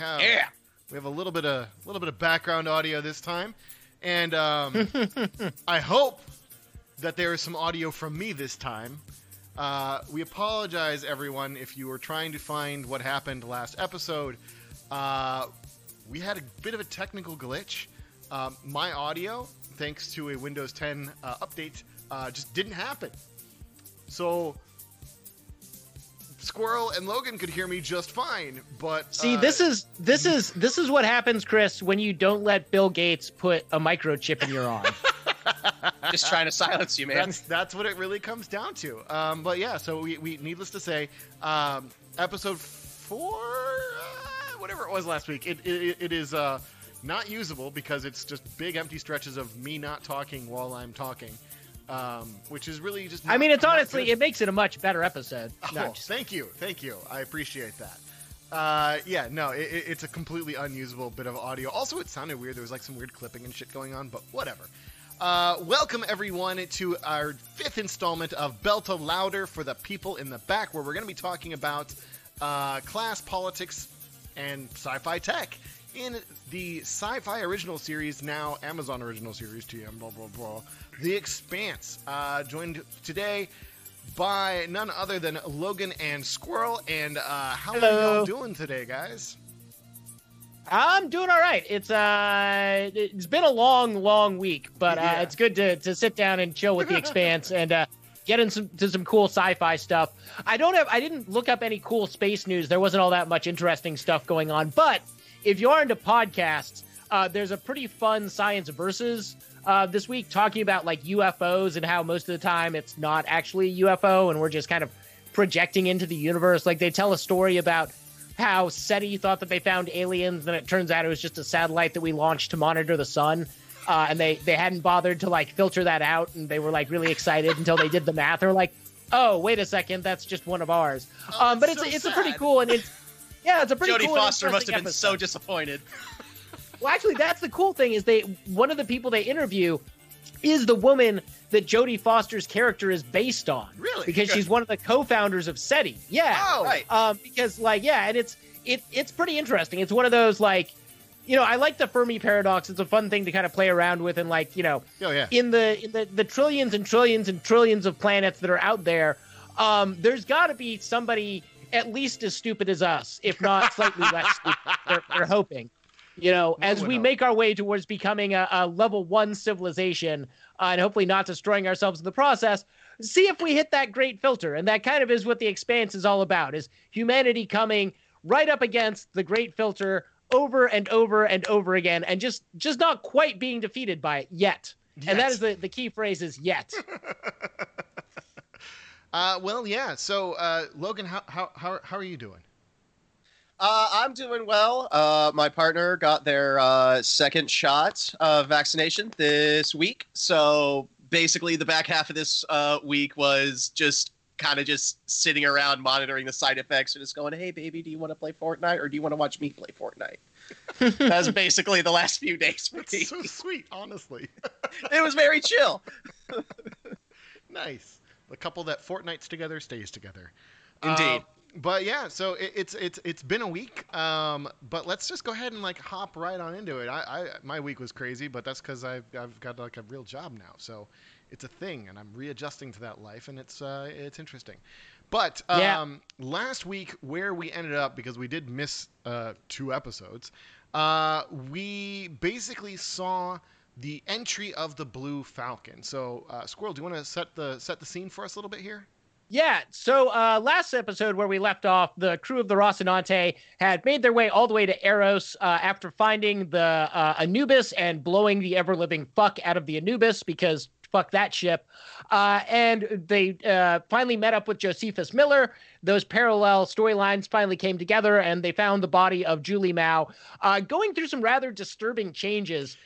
have a little bit of background audio this time, and I hope that there is some audio from me this time. We apologize, everyone, if you were trying to find what happened last episode. We had a bit of a technical glitch. My audio, thanks to a Windows 10 update, just didn't happen. So Squirrel and Logan could hear me just fine, but see, this is what happens, Chris, when you don't let Bill Gates put a microchip in your arm. Just trying to silence you, man. That's what it really comes down to. But yeah, so we needless to say, episode 4, whatever it was last week, it is not usable because it's just big empty stretches of me not talking while I'm talking. Which is really just... I mean, it's honestly, it makes it a much better episode. Thank you. I appreciate that. It's a completely unusable bit of audio. Also, it sounded weird. There was like some weird clipping and shit going on, but whatever. Welcome, everyone, to our 5th installment of Beltalowda for the people in the back, where we're going to be talking about class politics and sci-fi tech in the sci-fi original series, now Amazon original series, TM, blah, blah, blah, The Expanse. Joined today by none other than Logan and Squirrel. And how are y'all doing today, guys? I'm doing all right. It's been a long, long week, but it's good to sit down and chill with The Expanse and get into some cool sci-fi stuff. I didn't look up any cool space news. There wasn't all that much interesting stuff going on, but if you are into podcasts, there's a pretty fun Science Versus this week talking about like UFOs and how most of the time it's not actually a UFO and we're just kind of projecting into the universe. Like they tell a story about how SETI thought that they found aliens, and it turns out it was just a satellite that we launched to monitor the sun. And they hadn't bothered to like filter that out, and they were like really excited until they did the math. They're like, oh, wait a second, that's just one of ours. But it's a pretty cool and it's... Yeah, it's a pretty Jodie cool Foster must have been episode. So disappointed. Well, actually, that's the cool thing is one of the people they interview is the woman that Jodie Foster's character is based on. Really? Because she's one of the co-founders of SETI. Yeah. Oh, right. Because like, yeah, and it's pretty interesting. It's one of those like, you know, I like the Fermi paradox. It's a fun thing to kind of play around with, and like, you know, in the trillions and trillions and trillions of planets that are out there, there's got to be somebody at least as stupid as us, if not slightly less stupid, they're hoping. You know, as we make our way towards becoming a level 1 civilization, and hopefully not destroying ourselves in the process, see if we hit that great filter. And that kind of is what The Expanse is all about, is humanity coming right up against the great filter over and over and over again, and just not quite being defeated by it yet. Yes. And that is the key phrase is yet. So, Logan, how are you doing? I'm doing well. My partner got their second shot of vaccination this week. So basically the back half of this week was just sitting around monitoring the side effects and just going, hey, baby, do you want to play Fortnite or do you want to watch me play Fortnite? That's basically the last few days for me. That's so sweet, honestly. It was very chill. Nice. The couple that Fortnite's together stays together. Indeed. But yeah, so it's been a week. But let's just go ahead and like hop right on into it. I my week was crazy, but that's because I've got like a real job now, so it's a thing, and I'm readjusting to that life, and it's interesting. But last week where we ended up, because we did miss 2 episodes, we basically saw the entry of the Blue Falcon. So, Squirrel, do you want to set the scene for us a little bit here? Yeah. So, last episode where we left off, the crew of the Rocinante had made their way all the way to Eros after finding the Anubis and blowing the ever-living fuck out of the Anubis because fuck that ship. And they finally met up with Josephus Miller. Those parallel storylines finally came together, and they found the body of Julie Mao, going through some rather disturbing changes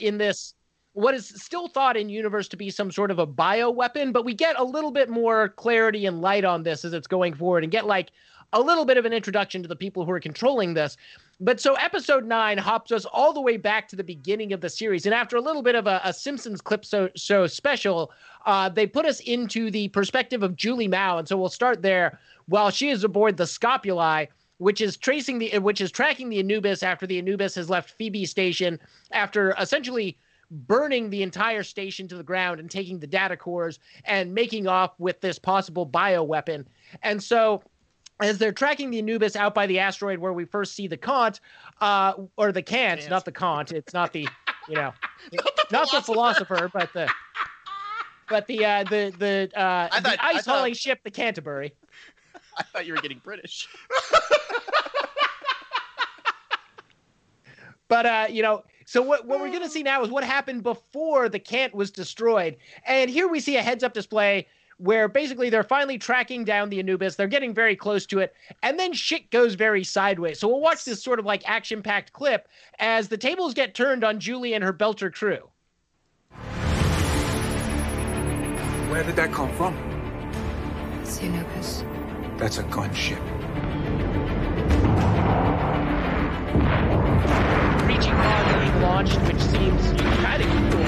in this, what is still thought in universe to be some sort of a bioweapon, but we get a little bit more clarity and light on this as it's going forward and get like a little bit of an introduction to the people who are controlling this. But so episode 9 hops us all the way back to the beginning of the series. And after a little bit of a Simpsons clip so special, they put us into the perspective of Julie Mao. And so we'll start there. While she is aboard the Scopuli, which is tracking the Anubis after the Anubis has left Phoebe Station after essentially burning the entire station to the ground and taking the data cores and making off with this possible bioweapon. And so as they're tracking the Anubis out by the asteroid where we first see the Kant, or the Kant, not the Kant, it's not the, you know, not the philosopher, but the ice hauling ship, the Canterbury. I thought you were getting British. But, you know, so what we're going to see now is what happened before the Kant was destroyed. And here we see a heads-up display where basically they're finally tracking down the Anubis. They're getting very close to it. And then shit goes very sideways. So we'll watch this sort of like action-packed clip as the tables get turned on Julie and her Belter crew. Where did that come from? It's the Anubis. That's a gunship. Reaching now, being launched, which seems kind of cool.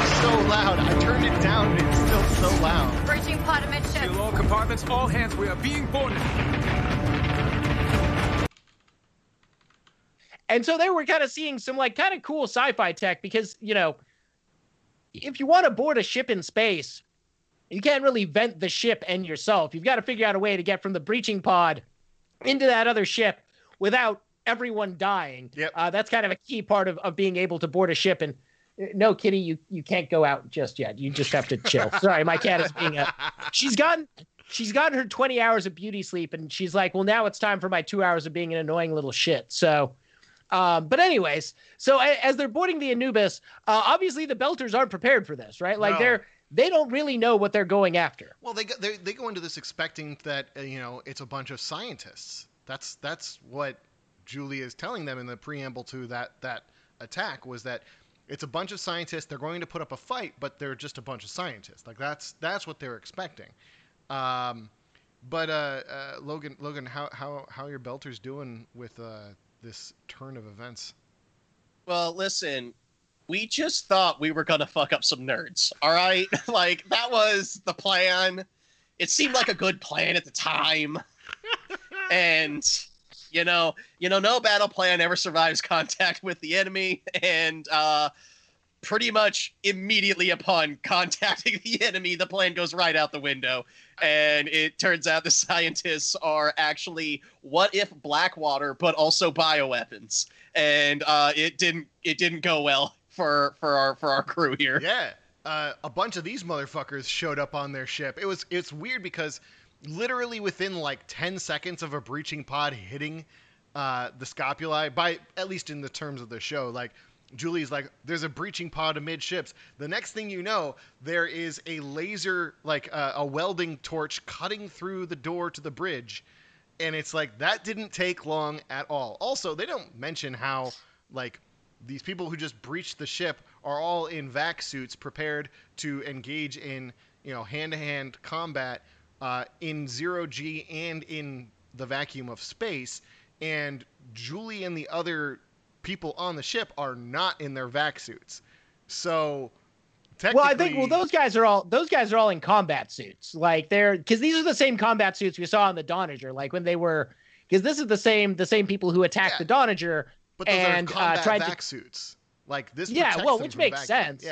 It's so loud. I turned it down, and it's still so loud. Breaching pod amidship. To all compartments, all hands, we are being boarded. And so they were kind of seeing some like kind of cool sci-fi tech because, you know, if you want to board a ship in space, you can't really vent the ship and yourself. You've got to figure out a way to get from the breaching pod into that other ship without everyone dying. Yep. That's kind of a key part of being able to board a ship. And no, Kitty, you can't go out just yet. You just have to chill. Sorry, my cat is being up. She's gotten her 20 hours of beauty sleep, and she's like, well, now it's time for my 2 hours of being an annoying little shit. So... but anyways, so as they're boarding the Anubis, obviously the Belters aren't prepared for this, right? Like they don't really know what they're going after. Well, they go into this expecting that, you know, it's a bunch of scientists. That's what Julie is telling them in the preamble to that attack, was that it's a bunch of scientists. They're going to put up a fight, but they're just a bunch of scientists. Like that's what they're expecting. But Logan, how are your Belters doing with this turn of events? Well, listen, we just thought we were going to fuck up some nerds, all right? Like, that was the plan. It seemed like a good plan at the time. And, you know, no battle plan ever survives contact with the enemy. And pretty much immediately upon contacting the enemy, the plan goes right out the window. And it turns out the scientists are actually what if Blackwater, but also bioweapons. And it didn't go well for our crew here. Yeah, a bunch of these motherfuckers showed up on their ship. It's weird because literally within like 10 seconds of a breaching pod hitting the Scopuli, by at least in the terms of the show, like, Julie's like, there's a breaching pod amidships. The next thing you know, there is a laser, like a welding torch cutting through the door to the bridge. And it's like, that didn't take long at all. Also, they don't mention how, like, these people who just breached the ship are all in vac suits prepared to engage in, you know, hand-to-hand combat in zero G and in the vacuum of space. And Julie and the other people on the ship are not in their vac suits, so technically... Well, I think those guys are all in combat suits, like because these are the same combat suits we saw on the Donager, like when they were, because this is the same people who attacked the Donager, but those and are combat tried vac to... suits, like this. Yeah, well, which makes sense.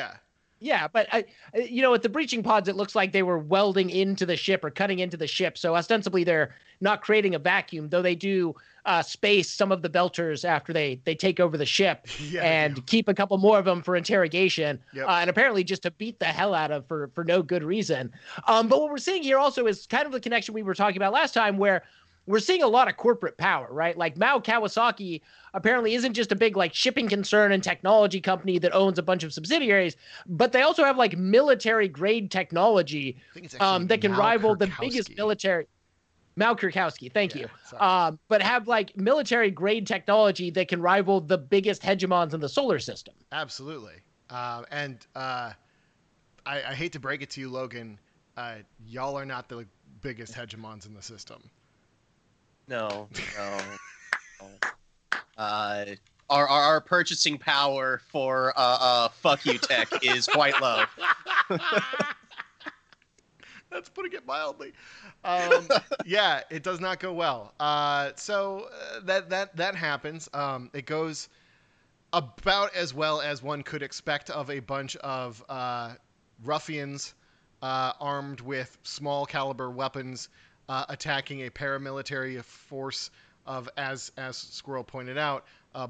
Yeah, but you know, at the breaching pods, it looks like they were welding into the ship or cutting into the ship. So ostensibly, they're not creating a vacuum, though they do space some of the Belters after they take over the ship and keep a couple more of them for interrogation, and apparently just to beat the hell out of for no good reason. But what we're seeing here also is kind of the connection we were talking about last time, where we're seeing a lot of corporate power, right? Like Mao Kawasaki apparently isn't just a big like shipping concern and technology company that owns a bunch of subsidiaries, but they also have like military grade technology that can rival the biggest military. Mao Krakowski, thank you. But have like military grade technology that can rival the biggest hegemons in the solar system. Absolutely. And I hate to break it to you, Logan, y'all are not the biggest hegemons in the system. No. Our purchasing power for fuck you tech is quite low. That's putting it mildly. Yeah, it does not go well. So that happens. It goes about as well as one could expect of a bunch of ruffians armed with small caliber weapons attacking a paramilitary force of, as Squirrel pointed out,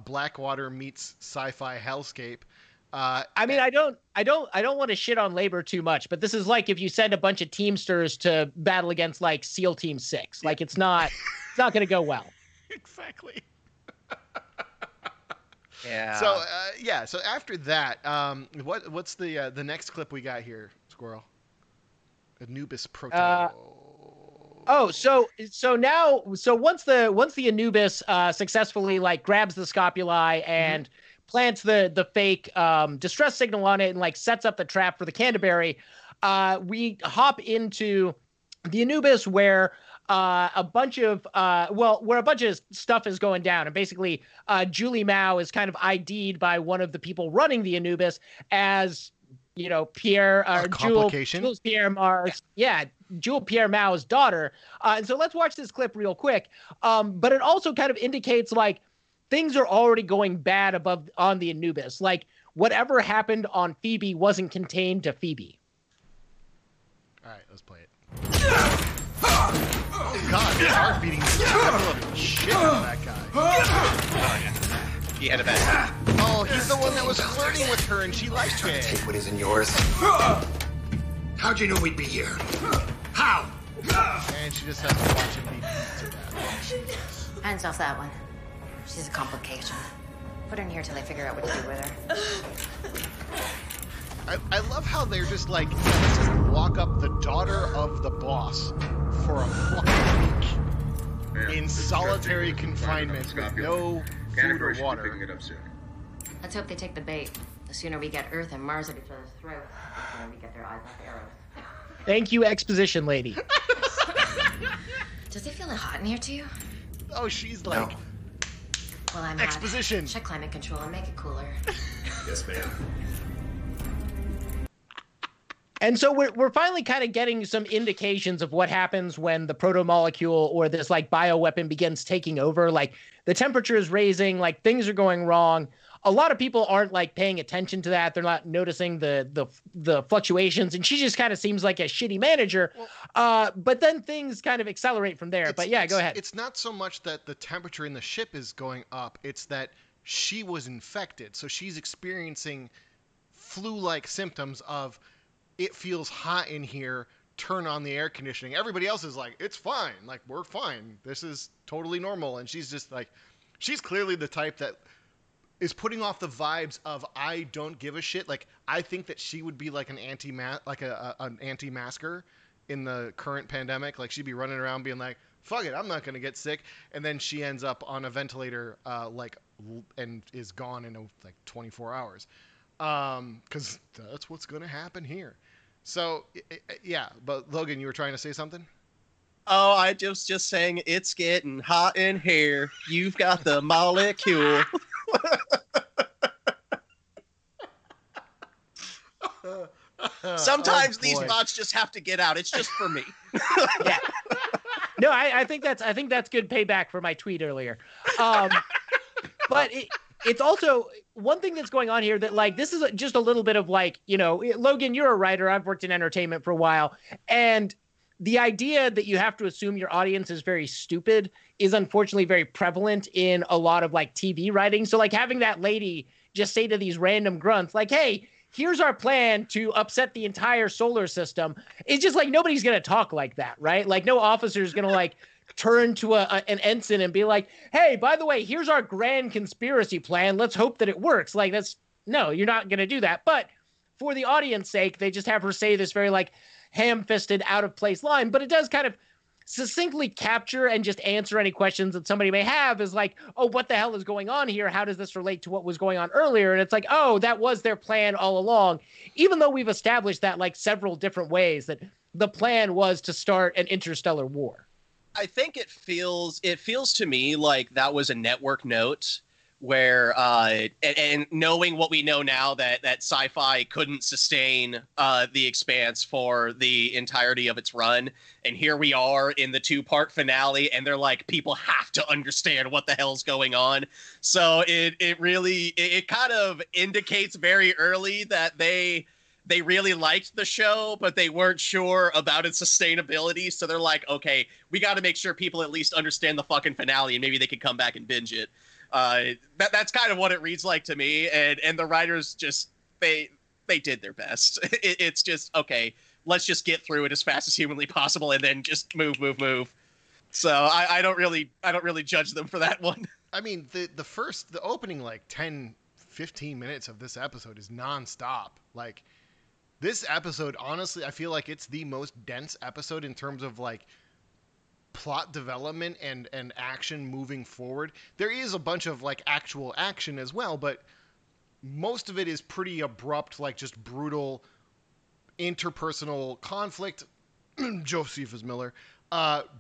Blackwater meets sci-fi hellscape. I mean, I don't want to shit on labor too much, but this is like if you send a bunch of Teamsters to battle against like SEAL Team 6. Like it's not going to go well. Exactly. Yeah. So so after that, what's the next clip we got here, Squirrel? Anubis proto. So once the Anubis successfully like grabs the Scopuli and plants the fake distress signal on it and like sets up the trap for the Canterbury, we hop into the Anubis where a bunch of stuff is going down, and basically Julie Mao is kind of ID'd by one of the people running the Anubis as, you know, Jules Pierre Mao's daughter. And so let's watch this clip real quick. But it also kind of indicates like things are already going bad on the Anubis. Like whatever happened on Phoebe wasn't contained to Phoebe. All right, let's play it. Oh, God, his heart beating shit out of that guy. He had a bad time. Oh, he's the one that was flirting with her and she liked him. Take what isn't yours. How'd you know we'd be here? How? And she just has to watch him be so bad. Hands off that one. She's a complication. Put her in here till they figure out what to do with her. I love how they're just like, let's just walk up the daughter of the boss for a fucking week in solitary confinement with no food or water. Let's hope they take the bait. The sooner we get Earth and Mars at each other's throats, the sooner we get their eyes off Eros. Thank you, exposition lady. Does it feel hot in here to you? Oh, she's like... No. Well, I'm exposition. Check climate control and make it cooler. Yes, ma'am. And so we're finally kind of getting some indications of what happens when the protomolecule or this like bioweapon begins taking over. Like the temperature is raising, like things are going wrong. A lot of people aren't like paying attention to that. They're not noticing the fluctuations, and she just kind of seems like a shitty manager. Well, but then things kind of accelerate from there. But yeah, go ahead. It's not so much that the temperature in the ship is going up. It's that she was infected. So she's experiencing flu-like symptoms of it feels hot in here. Turn on the air conditioning. Everybody else is like, it's fine. Like, we're fine. This is totally normal. And she's just like, she's clearly the type that is putting off the vibes of I don't give a shit. Like I think that she would be like an anti-masker in the current pandemic. Like she'd be running around being like, "Fuck it, I'm not gonna get sick," and then she ends up on a ventilator, and is gone in like 24 hours, because that's what's gonna happen here. So yeah, but Logan, you were trying to say something. Oh, I was just saying it's getting hot in here. You've got the molecule. Sometimes these bots just have to get out. It's just for me. Yeah. No, I think that's good payback for my tweet earlier. But it's also one thing that's going on here that like this is just a little bit of like, you know, Logan, you're a writer. I've worked in entertainment for a while, and the idea that you have to assume your audience is very stupid is unfortunately very prevalent in a lot of like TV writing. So like having that lady just say to these random grunts like, hey, here's our plan to upset the entire solar system. It's just like nobody's going to talk like that, right? Like no officer is going to like turn to an ensign and be like, hey, by the way, here's our grand conspiracy plan. Let's hope that it works. Like that's no, you're not going to do that. But for the audience's sake, they just have her say this very like ham-fisted, out-of-place line, but it does kind of succinctly capture and just answer any questions that somebody may have is like, oh, what the hell is going on here? How does this relate to what was going on earlier? And it's like, oh, that was their plan all along, even though we've established that like several different ways that the plan was to start an interstellar war. I think it feels to me like that was a network note where and knowing what we know now, that sci-fi couldn't sustain The Expanse for the entirety of its run, and here we are in the two-part finale, and they're like, people have to understand what the hell's going on. So it really kind of indicates very early that they really liked the show, but they weren't sure about its sustainability. So they're like, okay, we got to make sure people at least understand the fucking finale, and maybe they could come back and binge it. That's kind of what it reads like to me. And the writers just, they did their best. It's just, okay, let's just get through it as fast as humanly possible and then just move. So I don't really judge them for that one. I mean, the opening like 10, 15 minutes of this episode is nonstop. Like, this episode, honestly, I feel like it's the most dense episode in terms of, like, plot development and action moving forward. There is a bunch of, like, actual action as well, but most of it is pretty abrupt, like, just brutal interpersonal conflict. Josephus Miller.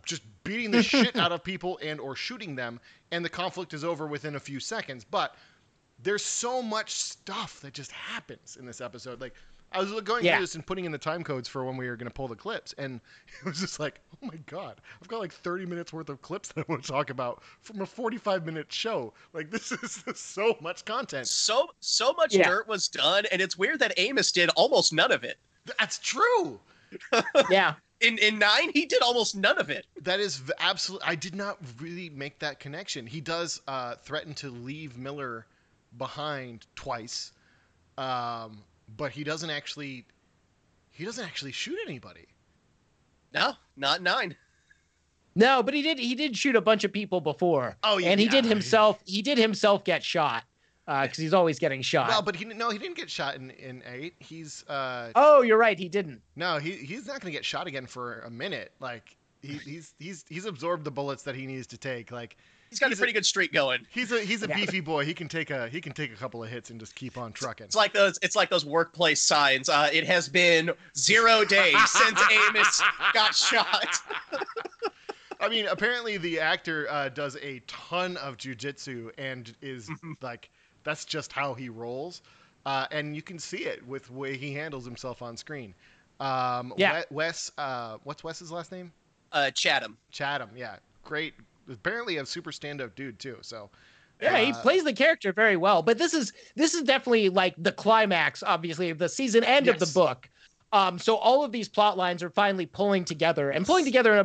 Just beating the shit out of people and or shooting them, and the conflict is over within a few seconds. But there's so much stuff that just happens in this episode. Like, I was going through this and putting in the time codes for when we were going to pull the clips, and it was just like, oh my God, I've got like 30 minutes worth of clips that I want to talk about from a 45-minute show. Like, this is so much content. So much dirt was done, and it's weird that Amos did almost none of it. That's true. Yeah. In 9, he did almost none of it. That is absolutely, I did not really make that connection. He does threaten to leave Miller behind twice, but he doesn't actually shoot anybody. No, not 9. No, but he did shoot a bunch of people before. Oh yeah, and he did himself get shot because he's always getting shot. Well, but he didn't get shot in 8. He's oh, you're right, he didn't. No, he's not gonna get shot again for a minute. Like he's absorbed the bullets that he needs to take. Like, he's got a pretty good streak going. He's a beefy boy. He can take a couple of hits and just keep on trucking. It's like those workplace signs. It has been 0 days since Amos got shot. I mean, apparently the actor does a ton of jujitsu and is like, that's just how he rolls. And you can see it with the way he handles himself on screen. Wes, what's Wes's last name? Chatham. Chatham. Yeah. Great. Apparently a super stand-up dude too, so yeah, he plays the character very well. But this is definitely like the climax, obviously, of the season end of the book. So all of these plot lines are finally pulling together in a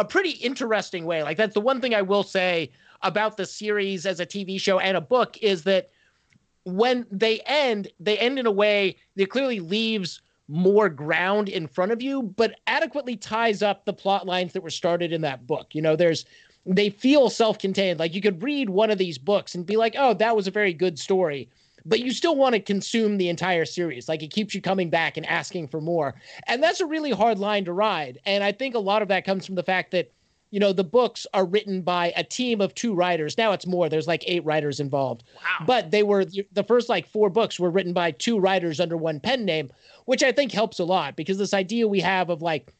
pretty interesting way. Like, that's the one thing I will say about the series as a TV show and a book, is that when they end in a way that clearly leaves more ground in front of you, but adequately ties up the plot lines that were started in that book. You know, they feel self-contained. Like, you could read one of these books and be like, oh, that was a very good story, but you still want to consume the entire series. Like, it keeps you coming back and asking for more. And that's a really hard line to ride. And I think a lot of that comes from the fact that, you know, the books are written by a team of 2 writers. Now it's more. There's like 8 writers involved. Wow. But the first like 4 books were written by 2 writers under one pen name, which I think helps a lot, because this idea we have of like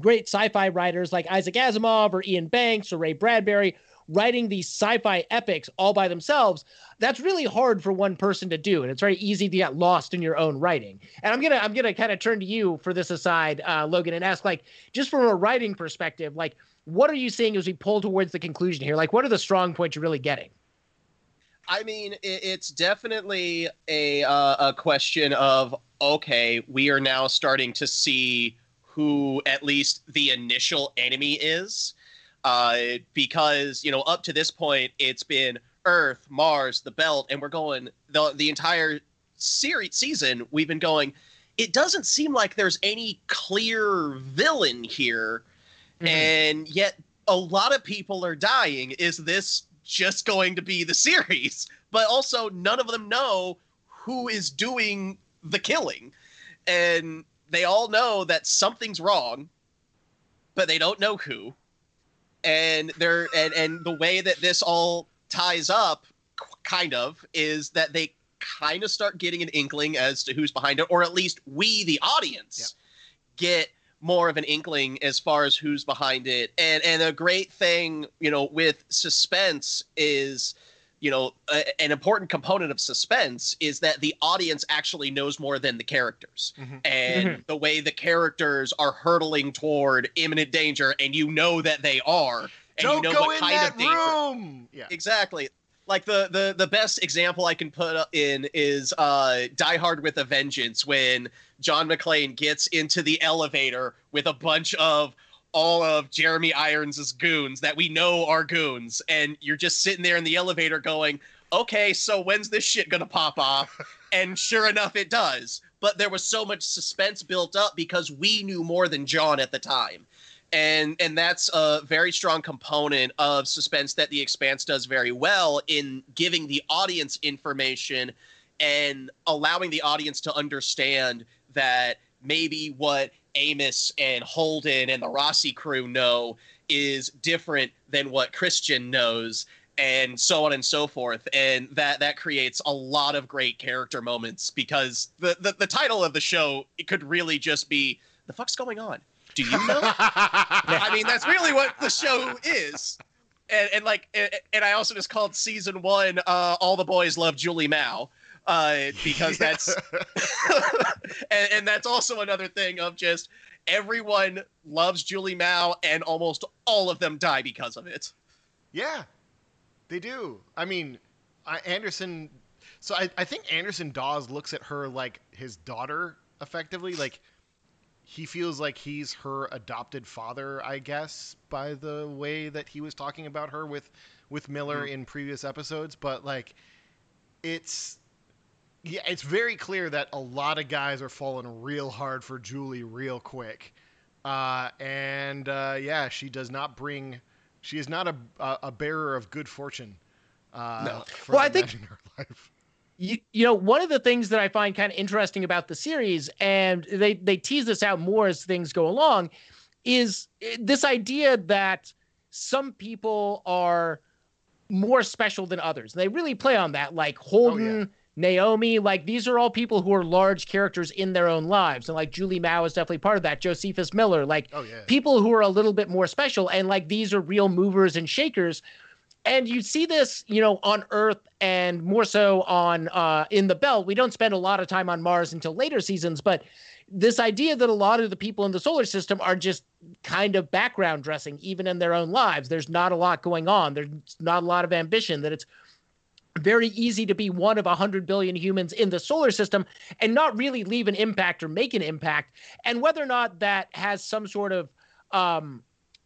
great sci-fi writers like Isaac Asimov or Ian Banks or Ray Bradbury writing these sci-fi epics all by themselves, that's really hard for one person to do. And it's very easy to get lost in your own writing. And I'm gonna kind of turn to you for this aside, Logan, and ask, like, just from a writing perspective, like, what are you seeing as we pull towards the conclusion here? Like, what are the strong points you're really getting? I mean, it's definitely a question of, okay, we are now starting to see who at least the initial enemy is. Because, you know, up to this point, it's been Earth, Mars, the Belt, and we're going the entire series season. We've been going, it doesn't seem like there's any clear villain here. And yet a lot of people are dying. Is this just going to be the series? But also none of them know who is doing the killing. And they all know that something's wrong, but they don't know who. And and the way that this all ties up kind of is that they kind of start getting an inkling as to who's behind it, or at least we, the audience, get more of an inkling as far as who's behind it. And a great thing, you know, with suspense is you know, an important component of suspense is that the audience actually knows more than the characters. Mm-hmm. And the way the characters are hurtling toward imminent danger, and you know that they are. And don't, you know, go what in kind that of danger. Room! Yeah. Exactly. Like the best example I can put in is Die Hard with a Vengeance, when John McClane gets into the elevator with a bunch of all of Jeremy Irons' goons that we know are goons. And you're just sitting there in the elevator going, okay, so when's this shit gonna pop off? And sure enough, it does. But there was so much suspense built up because we knew more than John at the time. And that's a very strong component of suspense that The Expanse does very well in giving the audience information and allowing the audience to understand that maybe what Amos and Holden and the Rossi crew know is different than what Christian knows, and so on and so forth. And that creates a lot of great character moments, because the title of the show, it could really just be, the fuck's going on? Do you know? I mean, that's really what the show is. And I also just called season one All the Boys Love Julie Mao, because that's and that's also another thing of just everyone loves Julie Mao, and almost all of them die because of it. Yeah, they do. I mean, Anderson. So I think Anderson Dawes looks at her like his daughter, effectively, like. He feels like he's her adopted father, I guess, by the way that he was talking about her with Miller in previous episodes. But like, it's very clear that a lot of guys are falling real hard for Julie real quick. Yeah, she is not a bearer of good fortune. No. For well, I think her life. You know, one of the things that I find kind of interesting about the series, and they tease this out more as things go along, is this idea that some people are more special than others. They really play on that, like Holden, Naomi, like these are all people who are large characters in their own lives. And like Julie Mao is definitely part of that. Josephus Miller, like people who are a little bit more special. And like these are real movers and shakers. And you see this, you know, on Earth and more so on in the Belt. We don't spend a lot of time on Mars until later seasons, but this idea that a lot of the people in the solar system are just kind of background dressing, even in their own lives. There's not a lot going on. There's not a lot of ambition, that it's very easy to be one of 100 billion humans in the solar system and not really leave an impact or make an impact. And whether or not that has some sort of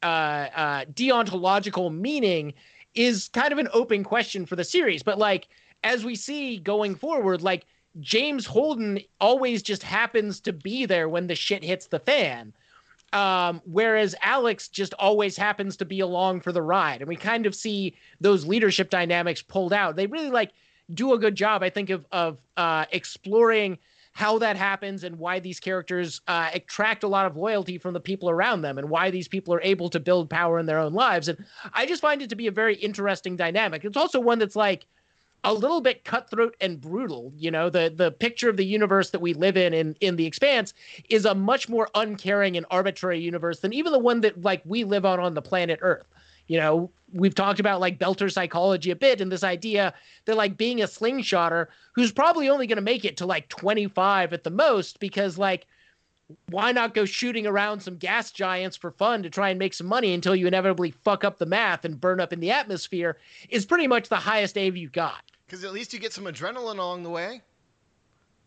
deontological meaning is kind of an open question for the series. But like, as we see going forward, like James Holden always just happens to be there when the shit hits the fan. Whereas Alex just always happens to be along for the ride. And we kind of see those leadership dynamics pulled out. They really like do a good job, I think, of exploring how that happens and why these characters attract a lot of loyalty from the people around them, and why these people are able to build power in their own lives. And I just find it to be a very interesting dynamic. It's also one that's like a little bit cutthroat and brutal. You know, the picture of the universe that we live in The Expanse is a much more uncaring and arbitrary universe than even the one that like we live on the planet Earth. You know, we've talked about like Belter psychology a bit, and this idea that like being a slingshotter who's probably only going to make it to like 25 at the most, because like, why not go shooting around some gas giants for fun to try and make some money until you inevitably fuck up the math and burn up in the atmosphere is pretty much the highest aim you've got. Because at least you get some adrenaline along the way.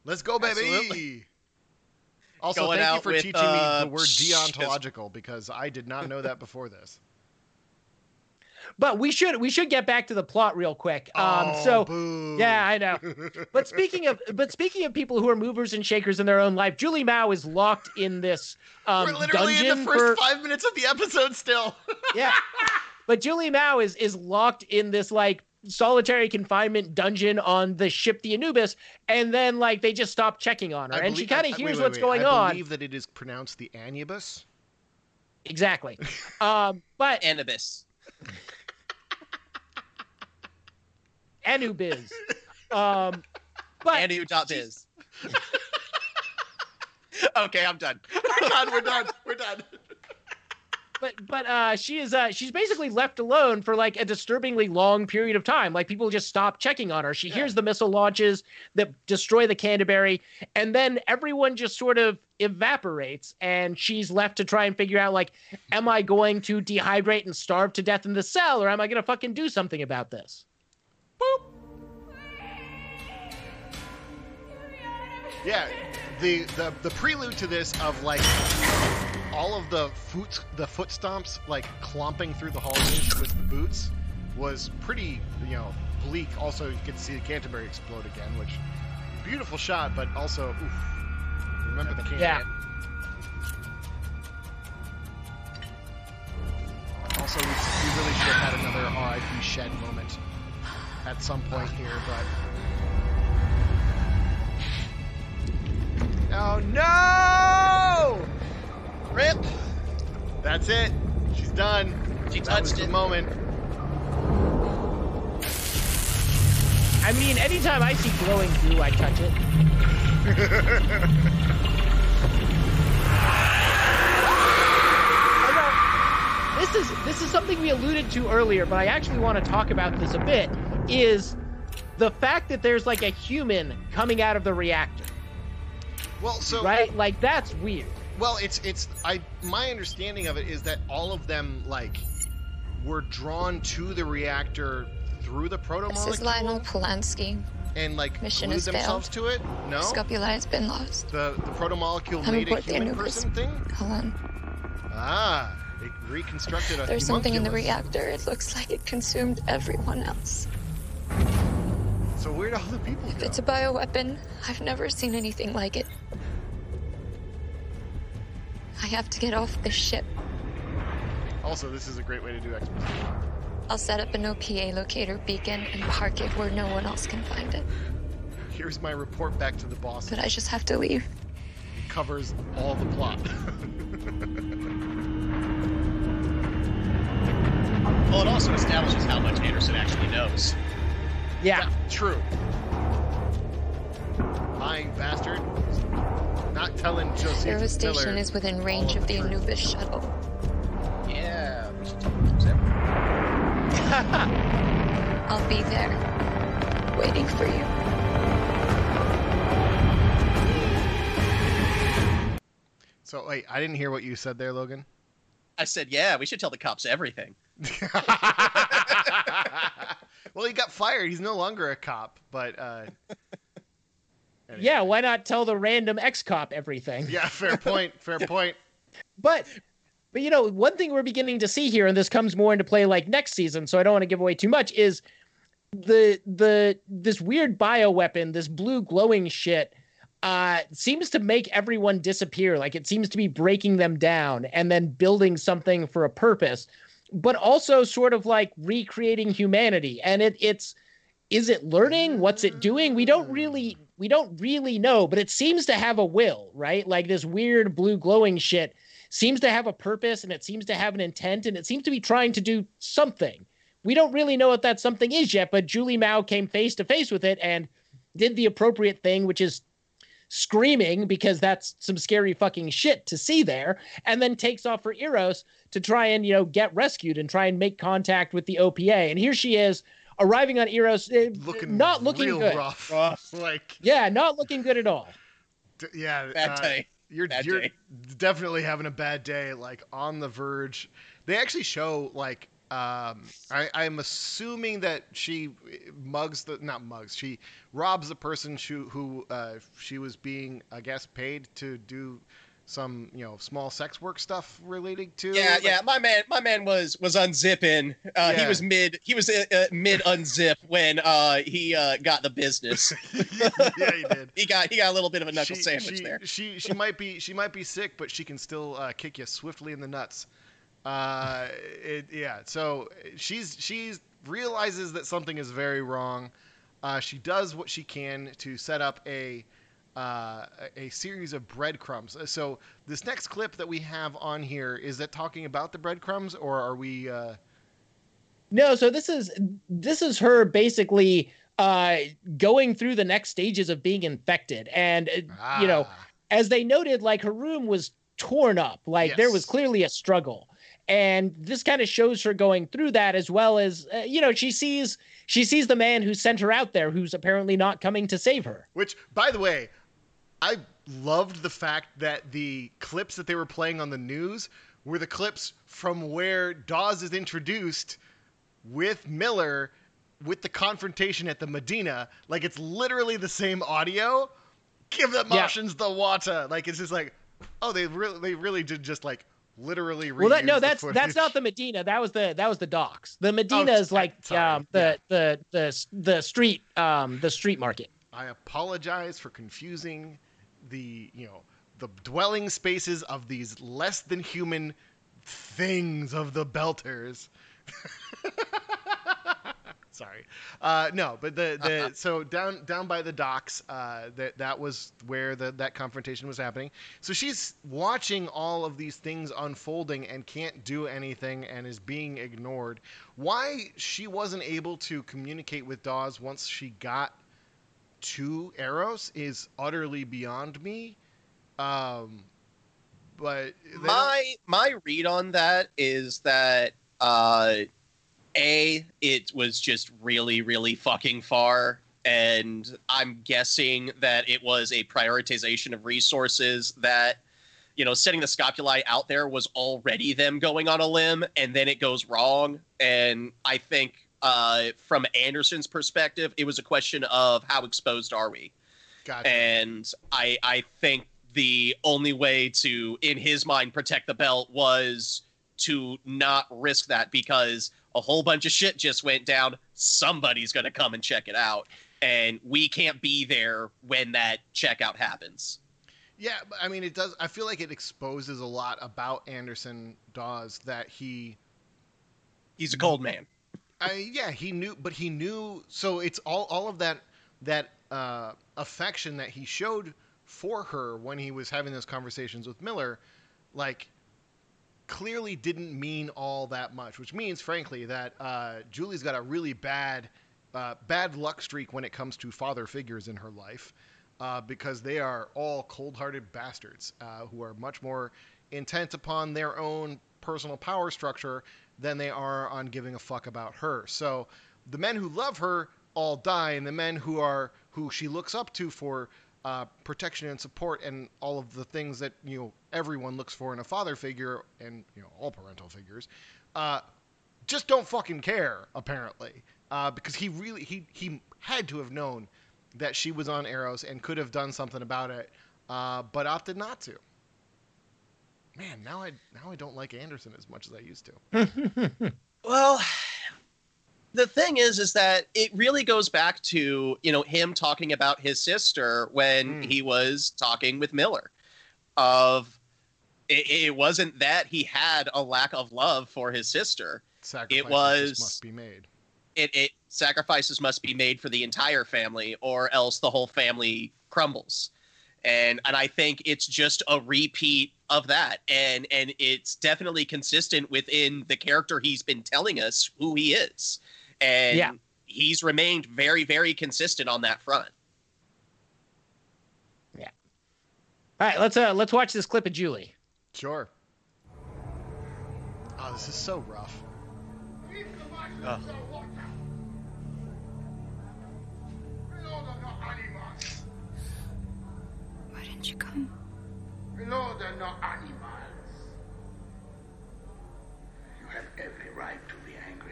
Let's go, baby. Absolutely. Also, thank you for teaching me the word deontological, because I did not know that before this. But we should get back to the plot real quick. Yeah, I know. But speaking of people who are movers and shakers in their own life, Julie Mao is locked in this dungeon. We're literally in the first 5 minutes of the episode still. Yeah. But Julie Mao is locked in this like solitary confinement dungeon on the ship the Anubis, and then like they just stop checking on her, and she kind of hears what's going on. I believe that it is pronounced the Anubis. Exactly. But Anubis. Anubis. But Anu.biz. Okay, I'm done. We're done. But she is she's basically left alone for like a disturbingly long period of time. Like people just stop checking on her. She hears the missile launches that destroy the Canterbury, and then everyone just sort of evaporates, and she's left to try and figure out, like, am I going to dehydrate and starve to death in the cell, or am I going to fucking do something about this? Boop. Yeah, the prelude to this of like all of the foot stomps like clomping through the hallways with the boots was pretty, you know, bleak. Also, you can see the Canterbury explode again, which beautiful shot, but also oof, remember the Canterbury. Yeah. Also, we really should have had another R.I.P. Shed moment at some point here, but. Oh no! Rip! That's it. She's done. She touched it. The moment. I mean, anytime I see glowing goo, I touch it. This is something we alluded to earlier, but I actually want to talk about this a bit. Is the fact that there's like a human coming out of the reactor. Well, so right, like that's weird. Well, my understanding of it is that all of them like were drawn to the reactor through the proto-molecule. This is Lionel Polanski. And like mission glued themselves to it. No, Scopuli has been lost. The proto-molecule made a human person thing. Hold on. Ah, it reconstructed a humunculus. There's something in the reactor. It looks like it consumed everyone else. So where'd all the people go? If it's a bioweapon, I've never seen anything like it. I have to get off this ship. Also, this is a great way to do exposition. I'll set up an OPA locator beacon and park it where no one else can find it. Here's my report back to the boss. But I just have to leave. It covers all the plot. Well, it also establishes how much Anderson actually knows. Yeah. True. Lying bastard. Not telling Josephus Miller. Eros Station is within range of the Anubis shuttle. Yeah. We should I'll be there, waiting for you. So wait, I didn't hear what you said there, Logan. I said, yeah, we should tell the cops everything. Well, he got fired. He's no longer a cop, but... Anyway. Yeah, why not tell the random ex-cop everything? Yeah, fair point, fair point. But, you know, one thing we're beginning to see here, and this comes more into play, like, next season, so I don't want to give away too much, is this weird bioweapon, this blue glowing shit, seems to make everyone disappear. Like, it seems to be breaking them down and then building something for a purpose, but also sort of like recreating humanity. And is it learning? What's it doing? We don't really know, but it seems to have a will, right? Like this weird blue glowing shit seems to have a purpose, and it seems to have an intent, and it seems to be trying to do something. We don't really know what that something is yet, but Julie Mao came face to face with it and did the appropriate thing, which is screaming, because that's some scary fucking shit to see there, and then takes off for Eros to try and, you know, get rescued and try and make contact with the OPA. And here she is arriving on Eros, not looking good. Rough. Like, yeah, not looking good at all. Yeah, bad day. You're definitely having a bad day, like on the verge. They actually show like I'm assuming that she she robs the person who she was being, I guess, paid to do some, you know, small sex work stuff related to. Yeah, like, yeah. My man was unzipping. Yeah. He was mid unzip when he got the business. Yeah, he did. He got a little bit of a knuckle sandwich there. She might be sick, but she can still kick you swiftly in the nuts. So she realizes that something is very wrong. She does what she can to set up a series of breadcrumbs. So this next clip that we have on here, is that talking about the breadcrumbs, or are we, No, so this is her basically, going through the next stages of being infected. And, you know, as they noted, like her room was torn up, like yes. There was clearly a struggle. And this kind of shows her going through that, as well as, you know, she sees the man who sent her out there, who's apparently not coming to save her. Which, by the way, I loved the fact that the clips that they were playing on the news were the clips from where Dawes is introduced with Miller with the confrontation at the Medina. Like, it's literally the same audio. Give the Martians the water. Like, it's just like, oh, they really did just like, literally reused. Well, that's not the Medina. That was the docks. The Medina is like the street street market. I apologize for confusing the the dwelling spaces of these less than human things of the Belters. Sorry. No, but so down by the docks, that was where that confrontation was happening. So she's watching all of these things unfolding and can't do anything and is being ignored. Why she wasn't able to communicate with Dawes once she got to Eros is utterly beyond me. But my read on that is that A, it was just really, really fucking far, and I'm guessing that it was a prioritization of resources that, sending the Scopuli out there was already them going on a limb, and then it goes wrong. And I think from Anderson's perspective, it was a question of how exposed are we? Gotcha. And I think the only way to, in his mind, protect the belt was to not risk that, because a whole bunch of shit just went down. Somebody's going to come and check it out, and we can't be there when that checkout happens. Yeah, I mean, it does. I feel like it exposes a lot about Anderson Dawes, that he's a cold man. He knew, but he knew. So it's all of that affection that he showed for her when he was having those conversations with Miller, like, clearly didn't mean all that much, which means, frankly, that Julie's got a really bad luck streak when it comes to father figures in her life, because they are all cold-hearted bastards who are much more intent upon their own personal power structure than they are on giving a fuck about her. So the men who love her all die, and the men who she looks up to for protection and support and all of the things that everyone looks for in a father figure, and all parental figures, just don't fucking care, apparently, because he had to have known that she was on Eros and could have done something about it, but opted not to. Man, now I don't like Anderson as much as I used to. Well, the thing is that it really goes back to, him talking about his sister when he was talking with Miller. It wasn't that he had a lack of love for his sister. Sacrifices must be made. Sacrifices must be made for the entire family, or else the whole family crumbles. And I think it's just a repeat of that. And it's definitely consistent within the character he's been telling us who he is. And he's remained very, very consistent on that front. Yeah. All right, let's watch this clip of Julie. Sure. Oh, this is so rough. Why didn't you come? No, they're not animals. You have every right to be angry.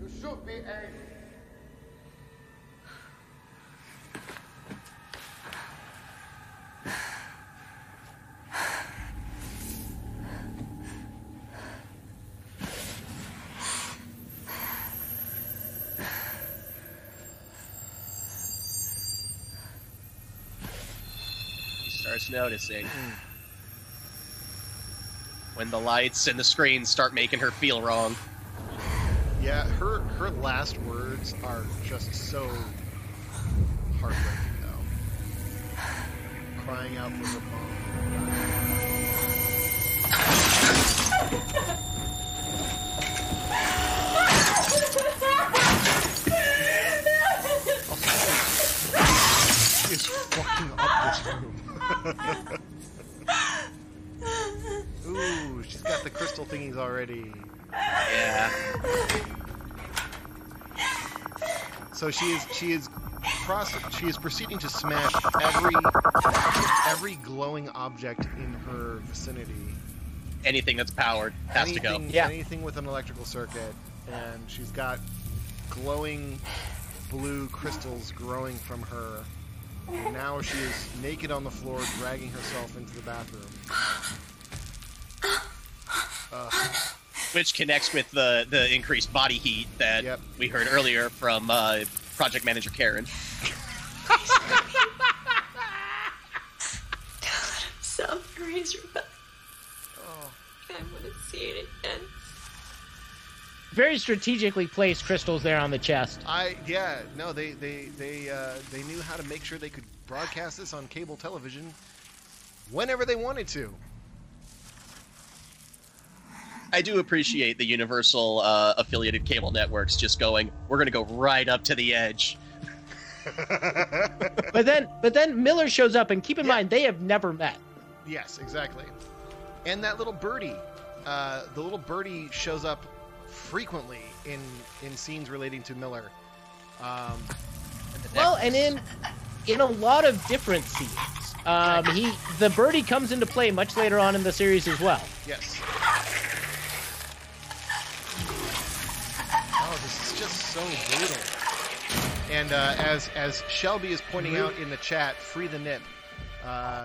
You should be angry. Noticing when the lights and the screens start making her feel wrong. Yeah, her last words are just so heartbreaking, though. Crying out for her mom. She is fucking up this room. Ooh, Ooh, she's got the crystal thingies already. Yeah. So she is proceeding to smash every glowing object in her vicinity. Anything that's powered has to go. Yeah. Anything with an electrical circuit, and she's got glowing blue crystals growing from her. And now she is naked on the floor, dragging herself into the bathroom. Which connects with the increased body heat that we heard earlier from project manager Karen. Don't let him suffer, he's rebelling. Oh. I want to see it again. Very strategically placed crystals there on the chest. They knew how to make sure they could broadcast this on cable television whenever they wanted to. I do appreciate the Universal affiliated cable networks just going, we're going to go right up to the edge. But then Miller shows up, and keep in mind, they have never met. Yes, exactly. And that little birdie, shows up frequently in scenes relating to Miller. And in a lot of different scenes. The birdie comes into play much later on in the series as well. Yes. Oh, this is just so brutal. And as Shelby is pointing out in the chat, free the nip.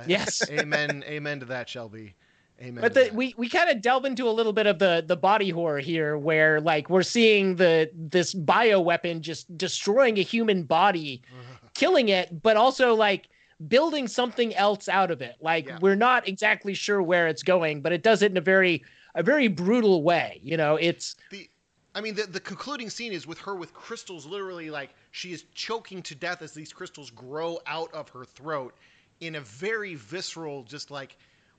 Yes. Amen to that, Shelby. Amen. But we kind of delve into a little bit of the body horror here, where like we're seeing this bioweapon just destroying a human body, killing it, but also like building something else out of it. Like we're not exactly sure where it's going, but it does it in a very brutal way. You know, it's the concluding scene is with her with crystals, literally like she is choking to death as these crystals grow out of her throat in a very visceral, just like.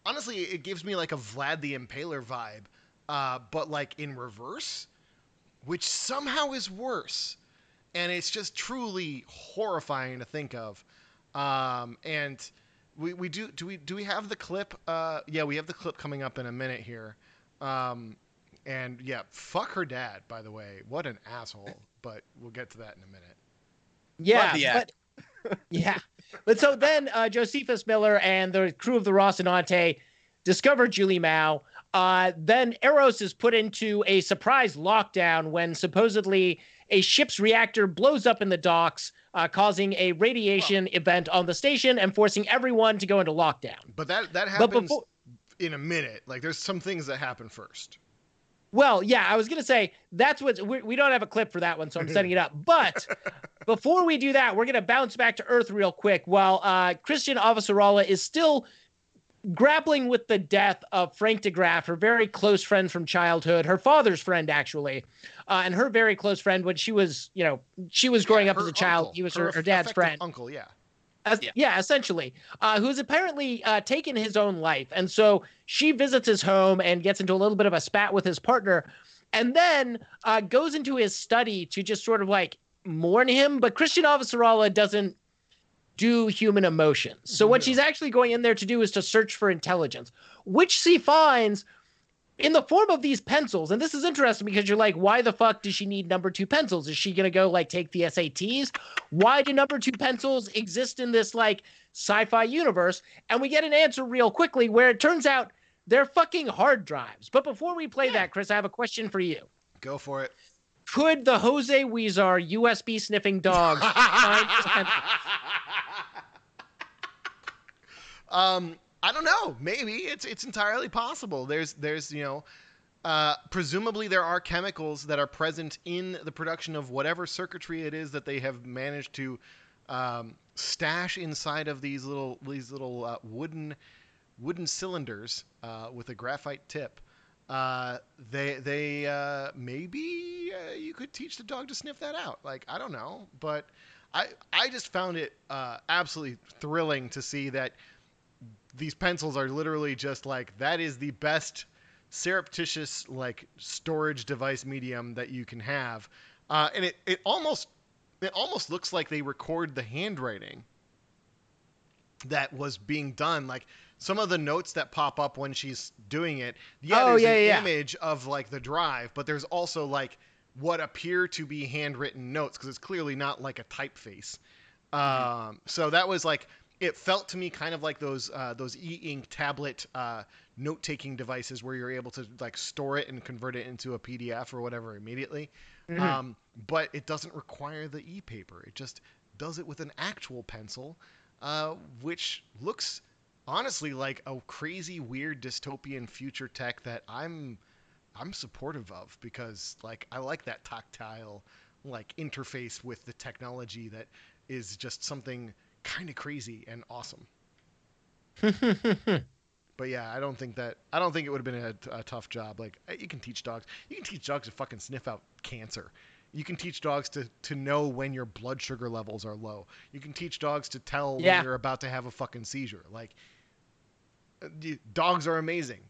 Honestly, it gives me like a Vlad the Impaler vibe, but like in reverse, which somehow is worse. And it's just truly horrifying to think of. And we do we have the clip? Yeah, we have the clip coming up in a minute here. And yeah, fuck her dad, by the way. What an asshole. But we'll get to that in a minute. Yeah. Yeah. But so then Josephus Miller and the crew of the Rocinante discover Julie Mao. Then Eros is put into a surprise lockdown when supposedly a ship's reactor blows up in the docks, causing a radiation event on the station and forcing everyone to go into lockdown. But that happens in a minute. Like, there's some things that happen first. Well, yeah, I was going to say that's what we don't have a clip for that one, so I'm setting it up. But before we do that, we're going to bounce back to Earth real quick while Christian Avasarala is still grappling with the death of Frank DeGraff, her very close friend from childhood, her father's friend, actually, and her very close friend when she was growing up as a child. He was her dad's friend. Uncle, yeah. Essentially, who's apparently taken his own life. And so she visits his home and gets into a little bit of a spat with his partner and then goes into his study to just sort of like mourn him. But Christian Avasarala doesn't do human emotions. So what she's actually going in there to do is to search for intelligence, which she finds in the form of these pencils. And this is interesting because you're like, why the fuck does she need number 2 pencils? Is she going to go like take the SATs? Why do number 2 pencils exist in this like sci-fi universe? And we get an answer real quickly where it turns out they're fucking hard drives. But before we play that, Chris, I have a question for you. Go for it. Could the Jose Weezer USB sniffing dog find his pencils? I don't know. Maybe it's entirely possible. There's presumably there are chemicals that are present in the production of whatever circuitry it is that they have managed to stash inside of these little wooden cylinders with a graphite tip. They maybe you could teach the dog to sniff that out. Like I don't know, but I just found it absolutely thrilling to see that. These pencils are literally just like, that is the best surreptitious like storage device medium that you can have. And it almost looks like they record the handwriting, that was being done. Like some of the notes that pop up when she's doing it. Yeah, oh, there's an image of like the drive, but there's also like what appear to be handwritten notes because it's clearly not like a typeface. Mm-hmm. So that was like, it felt to me kind of like those e-ink tablet note-taking devices where you're able to like store it and convert it into a PDF or whatever immediately. Mm-hmm. But it doesn't require the e-paper. It just does it with an actual pencil, which looks honestly like a crazy, weird, dystopian future tech that I'm supportive of because like I like that tactile like interface with the technology that is just something kind of crazy and awesome. But yeah, I don't think it would have been a tough job. Like you can teach dogs to fucking sniff out cancer. You can teach dogs to know when your blood sugar levels are low. You can teach dogs to tell when you're about to have a fucking seizure. Like dogs are amazing.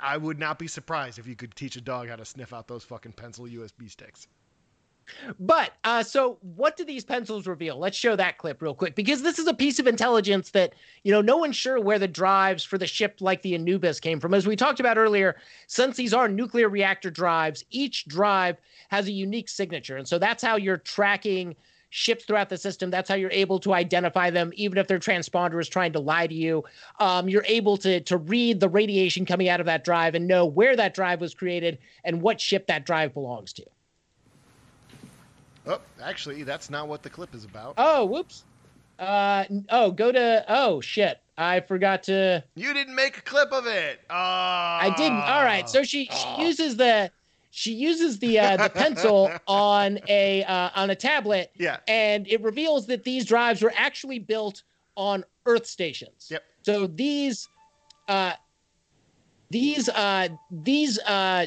I would not be surprised if you could teach a dog how to sniff out those fucking pencil USB sticks. But so what do these pencils reveal? Let's show that clip real quick, because this is a piece of intelligence that, you know, no one's sure where the drives for the ship like the Anubis came from. As we talked about earlier, since these are nuclear reactor drives, each drive has a unique signature. And so that's how you're tracking ships throughout the system. That's how you're able to identify them, even if their transponder is trying to lie to you. You're able to read the radiation coming out of that drive and know where that drive was created and what ship that drive belongs to. Oh, actually, that's not what the clip is about. Oh, whoops. Oh, shit. I forgot to... You didn't make a clip of it. I didn't. All right. So she uses the the pencil on a tablet. Yeah. And it reveals that these drives were actually built on Earth stations. Yep. So these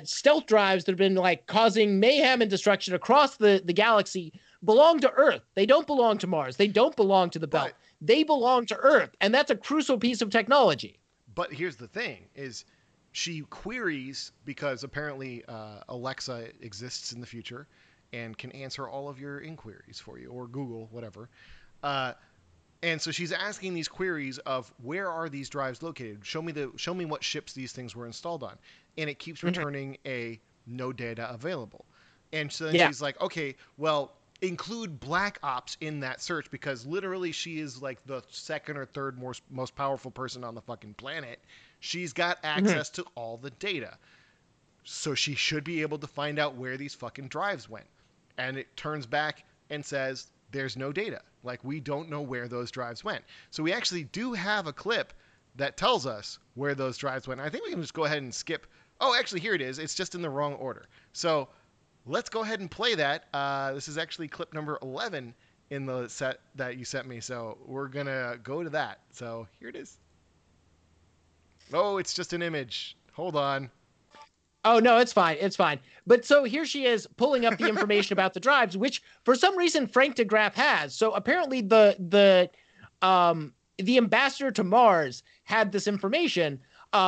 stealth drives that have been like causing mayhem and destruction across the galaxy belong to Earth. They don't belong to Mars. They don't belong to the belt. Right. They belong to Earth. And that's a crucial piece of technology. But here's the thing is she queries, because apparently Alexa exists in the future and can answer all of your inquiries for you, or Google, whatever. And so she's asking these queries of where are these drives located? Show me what ships these things were installed on. And it keeps returning a no data available. And so then she's like, okay, well, include black ops in that search, because literally she is like the second or third most powerful person on the fucking planet. She's got access to all the data. So she should be able to find out where these fucking drives went. And it turns back and says, there's no data. Like, we don't know where those drives went. So we actually do have a clip that tells us where those drives went. I think we can just go ahead and skip. Oh, actually, here it is. It's just in the wrong order. So let's go ahead and play that. This is actually clip number 11 in the set that you sent me. So we're going to go to that. So here it is. Oh, it's just an image. Hold on. Oh, no, it's fine. It's fine. But so here she is pulling up the information about the drives, which for some reason Frank DeGraff has. So apparently the ambassador to Mars had this information,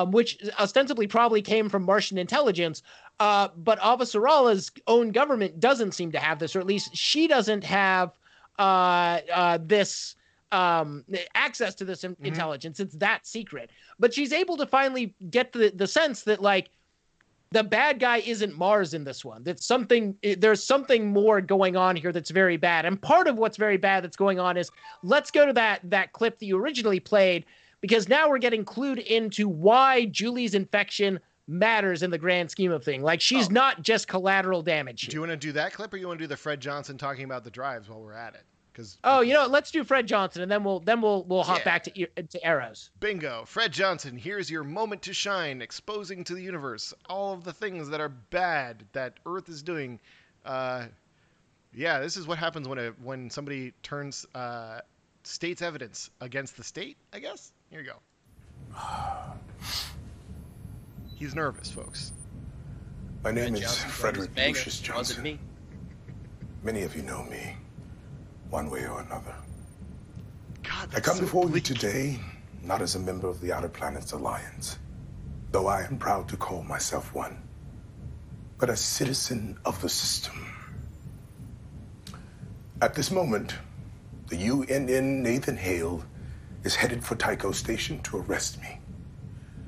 which ostensibly probably came from Martian intelligence. But Avasarala's own government doesn't seem to have this, or at least she doesn't have this access to this intelligence. It's that secret. But she's able to finally get the sense that, like, the bad guy isn't Mars in this one. There's something more going on here that's very bad. And part of what's very bad that's going on is, let's go to that clip that you originally played, because now we're getting clued into why Julie's infection matters in the grand scheme of things. Like, she's not just collateral damage. Do you want to do that clip, or you want to do the Fred Johnson talking about the drives while we're at it? Oh, you know, let's do Fred Johnson, and then we'll hop back to Eros. Bingo. Fred Johnson, here's your moment to shine, exposing to the universe all of the things that are bad that Earth is doing. Yeah, this is what happens when somebody turns state's evidence against the state, I guess. Here you go. He's nervous, folks. My name is Frederick Lucius Johnson. Me. Many of you know me, one way or another. God, I come before you today, not as a member of the Outer Planets Alliance, though I am proud to call myself one, but a citizen of the system. At this moment, the UNN Nathan Hale is headed for Tycho Station to arrest me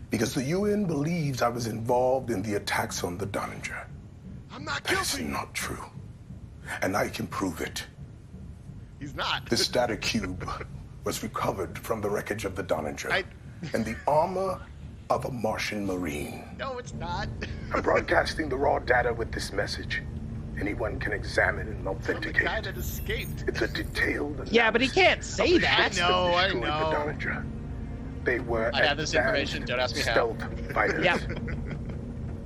because the UN believes I was involved in the attacks on the Donager. I'm not guilty. That is not true, and I can prove it. He's not. This data cube was recovered from the wreckage of the Donager and the armor of a Martian Marine. No, it's not. I'm broadcasting the raw data with this message. Anyone can examine and authenticate. The guy that escaped. It's a detailed. Yeah, but he can't say that. I know. The they were. I have this information. Don't ask me how. Stealth fighters. Yeah.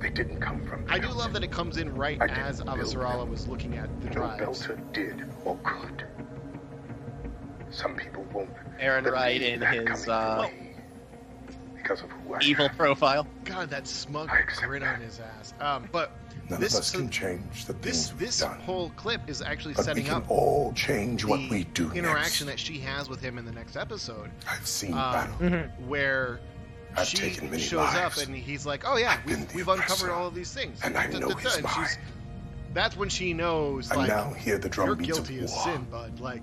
They didn't come from. I do love that it comes in right as Avasarala was looking at the drives. No Belter did or could. Some people won't. Aaron Wright in his because of who I evil am. Profile. God, that smug grin on his ass. But. None of us can change the things we've done. This whole clip is actually setting up all change what we do next. Interaction that she has with him in the next episode. I've seen battle where she shows up and he's like, "Oh yeah, we've uncovered all of these things." And I know his mind. That's when she knows, like, you're guilty of sin, bud. Like,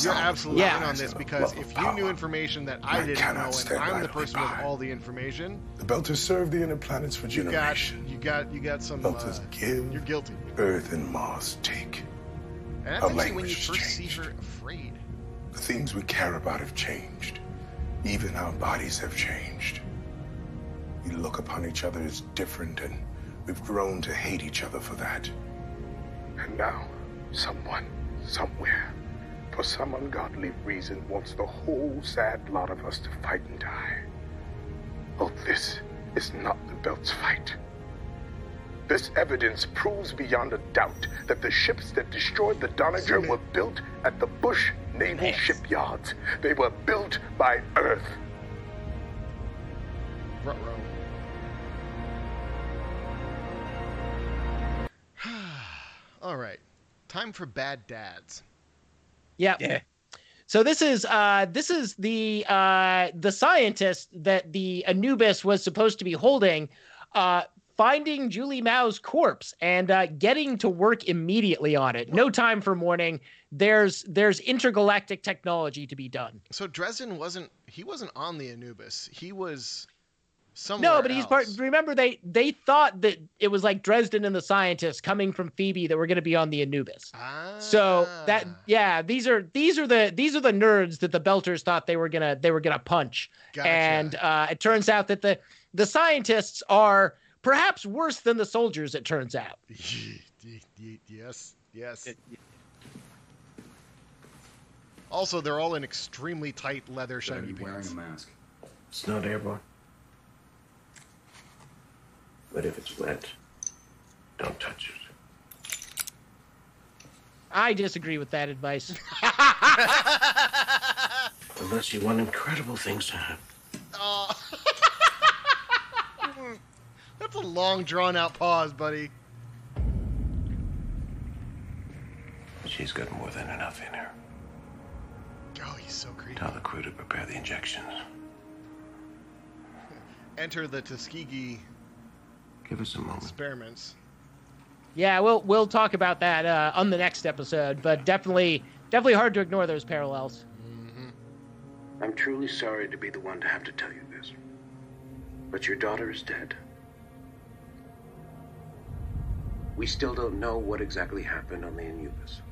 you're absolutely in on this because if you knew information that I didn't know and I'm the person with all the information. The Belters serve the inner planets for generations. You got some. Belters give. You're guilty. Earth and Mars take. And that's actually when you first see her afraid. The things we care about have changed. Even our bodies have changed. We look upon each other as different, and we've grown to hate each other for that. And now, someone, somewhere, for some ungodly reason, wants the whole sad lot of us to fight and die. Oh, this is not the Belt's fight. This evidence proves beyond a doubt that the ships that destroyed the Donager were built at the Bush Naval shipyards. They were built by Earth. Ruh-roh. All right, time for bad dads. Yep. Yeah. So this is the scientist that the Anubis was supposed to be holding, finding Julie Mao's corpse and getting to work immediately on it. No time for mourning. There's intergalactic technology to be done. So Dresden wasn't on the Anubis. He was. No, but he's part. Remember, they thought that it was like Dresden and the scientists coming from Phoebe that were going to be on the Anubis. So that these are the nerds that the Belters thought they were gonna punch. Gotcha. And it turns out that the scientists are perhaps worse than the soldiers. It turns out. Yes. Also, they're all in extremely tight leather shiny pants. Wearing a mask. It's not airborne. But if it's wet, don't touch it. I disagree with that advice. Unless you want incredible things to happen. That's a long, drawn-out pause, buddy. She's got more than enough in her. Oh, he's so creepy. Tell the crew to prepare the injections. Enter the Tuskegee... Give us a moment. Experiments. Yeah, we'll talk about that on the next episode, but definitely hard to ignore those parallels. Mm-hmm. I'm truly sorry to be the one to have to tell you this, but your daughter is dead. We still don't know what exactly happened on the Anubis,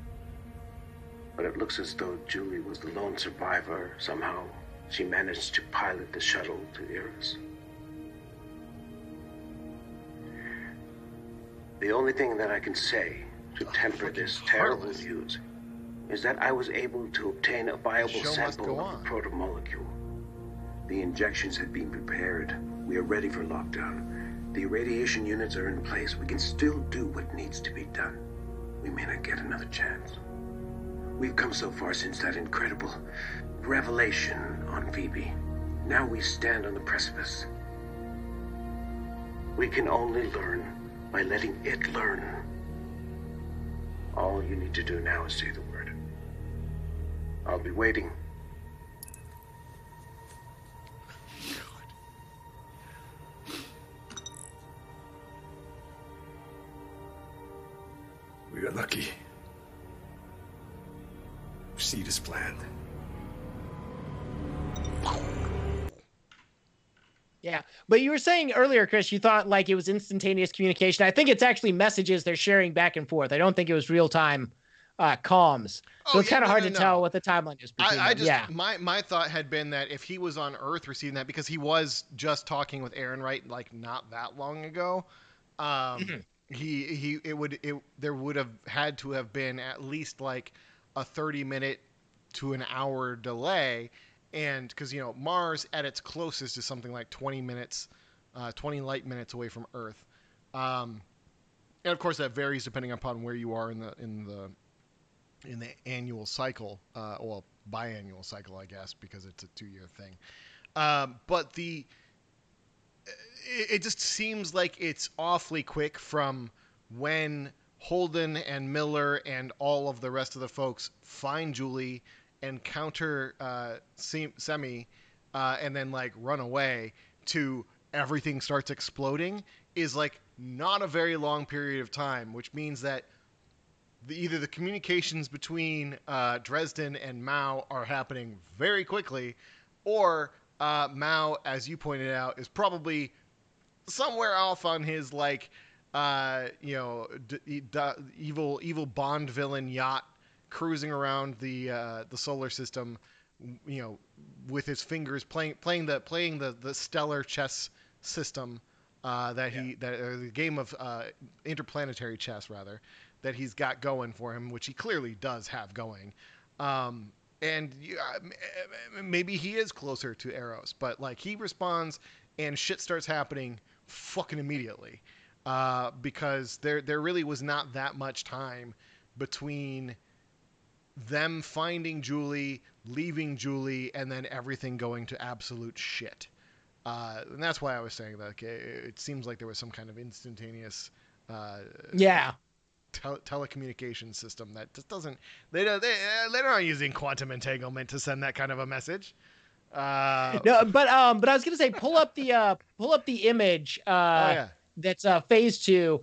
but it looks as though Julie was the lone survivor. Somehow, she managed to pilot the shuttle to Eros. The only thing that I can say to temper this terrible news is that I was able to obtain a viable sample of the protomolecule. The injections have been prepared. We are ready for lockdown. The irradiation units are in place. We can still do what needs to be done. We may not get another chance. We've come so far since that incredible revelation on Phoebe. Now we stand on the precipice. We can only learn by letting it learn. All you need to do now is say the word. I'll be waiting. God. We are lucky. Proceed as planned. Yeah. But you were saying earlier, Chris, you thought like it was instantaneous communication. I think it's actually messages they're sharing back and forth. I don't think it was real time comms. So it's kind of hard to tell what the timeline is. My thought had been that if he was on Earth receiving that, because he was just talking with Aaron, right? Like not that long ago. There would have had to have been at least like a 30-minute to an hour delay. And because, you know, Mars at its closest is something like 20 light minutes away from Earth. And of course, that varies depending upon where you are in the annual cycle, well, biannual cycle, I guess, because it's a 2-year thing. But it just seems like it's awfully quick from when Holden and Miller and all of the rest of the folks find Julie and counter Semi, and then like run away to everything starts exploding is like not a very long period of time, which means that either the communications between Dresden and Mao are happening very quickly, or Mao, as you pointed out, is probably somewhere off on his like evil Bond villain yacht, cruising around the solar system, you know, with his fingers playing the stellar chess system the game of interplanetary chess rather that he's got going for him, which he clearly does have going. Maybe he is closer to Eros, but like he responds and shit starts happening fucking immediately because there really was not that much time between them finding Julie, leaving Julie, and then everything going to absolute shit. And that's why I was saying that it seems like there was some kind of instantaneous telecommunication system that just doesn't... They're not using quantum entanglement to send that kind of a message. But I was going to say, pull up the image that's phase two,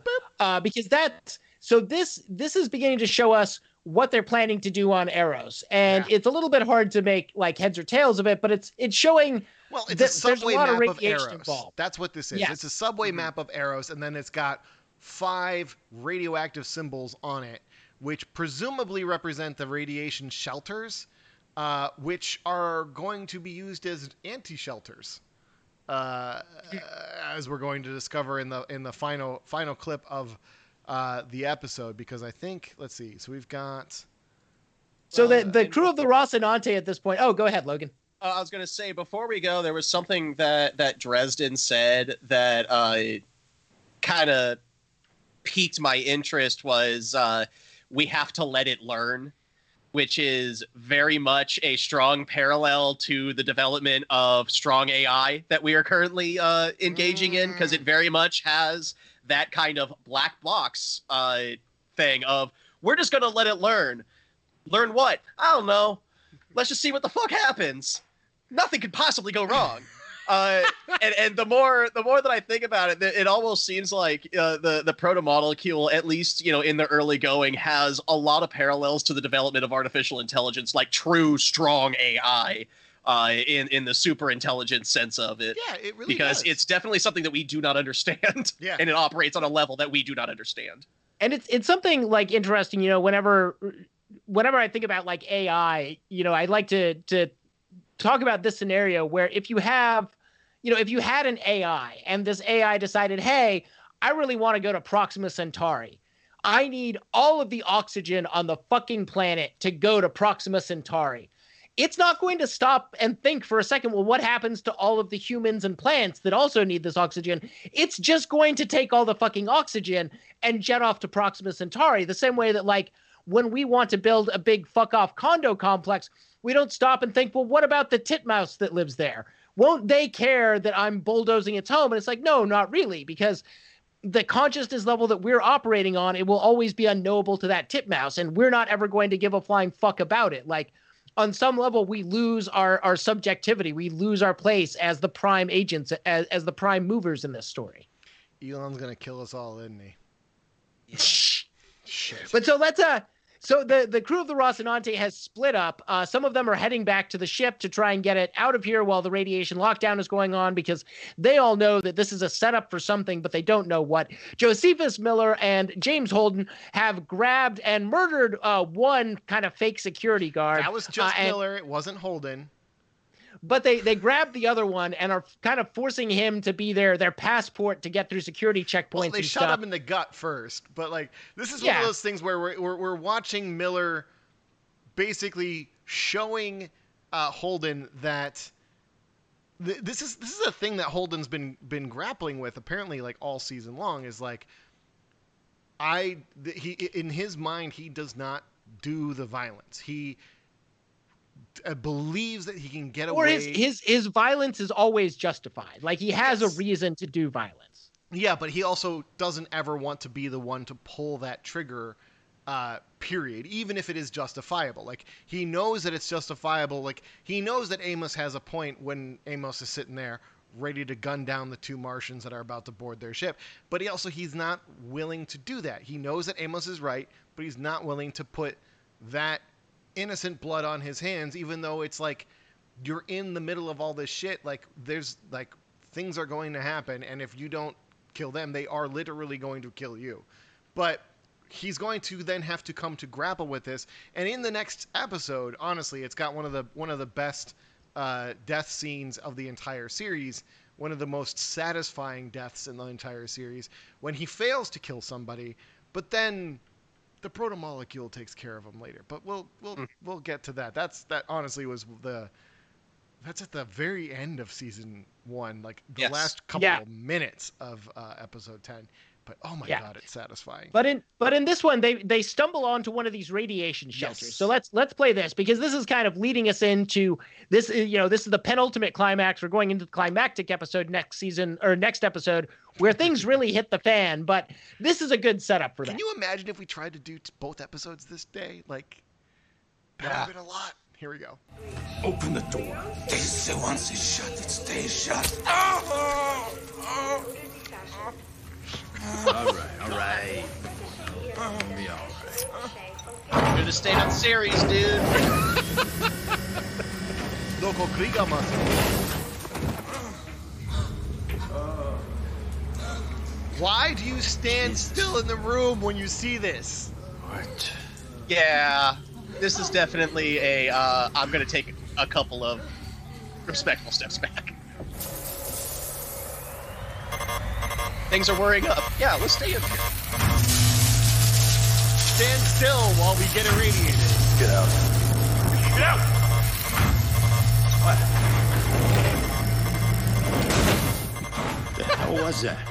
because that's... So this is beginning to show us what they're planning to do on Eros. And it's a little bit hard to make like heads or tails of it, but it's showing it's a subway map of Eros. Involved. That's what this is. Yes. It's a subway map of Eros, and then it's got 5 radioactive symbols on it, which presumably represent the radiation shelters, which are going to be used as anti-shelters, as we're going to discover in the final clip of the episode, because I think, let's see. So we've got. So the crew of the Rocinante at this point. Oh, go ahead, Logan. I was going to say, before we go, there was something that Dresden said that kind of piqued my interest, was we have to let it learn, which is very much a strong parallel to the development of strong AI that we are currently engaging in, because it very much has that kind of black box thing of, we're just going to let it learn. Learn what? I don't know. Let's just see what the fuck happens. Nothing could possibly go wrong. And the more that I think about it, it almost seems like the protomolecule, at least, you know, in the early going, has a lot of parallels to the development of artificial intelligence, like true strong AI. In the super intelligence sense of it. Yeah, it really does. It's definitely something that we do not understand. Yeah. And it operates on a level that we do not understand. And it's something like interesting, you know, whenever I think about like AI, you know, I like to talk about this scenario where if you had an AI and this AI decided, hey, I really want to go to Proxima Centauri. I need all of the oxygen on the fucking planet to go to Proxima Centauri. It's not going to stop and think for a second, well, what happens to all of the humans and plants that also need this oxygen? It's just going to take all the fucking oxygen and jet off to Proxima Centauri, the same way that, like, when we want to build a big fuck-off condo complex, we don't stop and think, well, what about the titmouse that lives there? Won't they care that I'm bulldozing its home? And it's like, no, not really, because the consciousness level that we're operating on, it will always be unknowable to that titmouse, and we're not ever going to give a flying fuck about it. Like, on some level, we lose our subjectivity. We lose our place as the prime agents, as the prime movers in this story. Elon's going to kill us all, isn't he? Shit. But so let's So the crew of the Rocinante has split up. Some of them are heading back to the ship to try and get it out of here while the radiation lockdown is going on, because they all know that this is a setup for something, but they don't know what. Josephus Miller and James Holden have grabbed and murdered one kind of fake security guard. That was just Miller. It wasn't Holden. But they grab the other one and are kind of forcing him to be their passport to get through security checkpoints. Well, they shot him in the gut first, but like this is one of those things where we're watching Miller basically showing Holden that this is a thing that Holden's been grappling with apparently like all season long, is like he in his mind he does not do the violence. He believes that he can get away. Or his violence is always justified. Like he has a reason to do violence. Yeah, but he also doesn't ever want to be the one to pull that trigger, period, even if it is justifiable. Like he knows that it's justifiable. Like he knows that Amos has a point when Amos is sitting there ready to gun down the two Martians that are about to board their ship. But he's not willing to do that. He knows that Amos is right, but he's not willing to put that innocent blood on his hands, even though it's like you're in the middle of all this shit. Like there's like things are going to happen, and if you don't kill them, they are literally going to kill you. But he's going to then have to come to grapple with this. And in the next episode, honestly, it's got one of the best death scenes of the entire series, one of the most satisfying deaths in the entire series, when he fails to kill somebody, but then the protomolecule takes care of him later, but we'll get to that. That honestly was that's at the very end of season one, like the last couple of minutes of episode 10. But oh my god, it's satisfying. But in this one, they stumble onto one of these radiation shelters. Yes. So let's play this, because this is kind of leading us into this. This is the penultimate climax. We're going into the climactic episode next episode, where things really hit the fan. But this is a good setup for that. Can you imagine if we tried to do both episodes this day? Like that would have been a lot. Here we go. Open the door. They say once it's shut, it stays shut. Oh! Oh! Oh! All right. It'll be all right. Should have stayed on series, dude. Local Krieger muscle. Why do you stand still in the room when you see this? What? Yeah, this is definitely a. I'm gonna take a couple of respectful steps back. Things are worrying up. Yeah, let's stay in here. Stand still while we get irradiated. Get out. Get out! What? What the hell was that?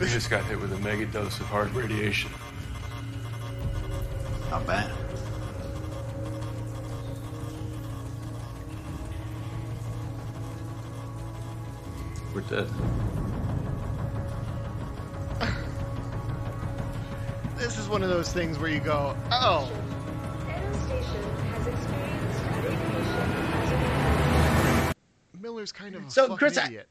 We just got hit with a mega dose of hard radiation. Not bad. We're dead. This is one of those things where you go, oh. Miller's kind of a fucking idiot.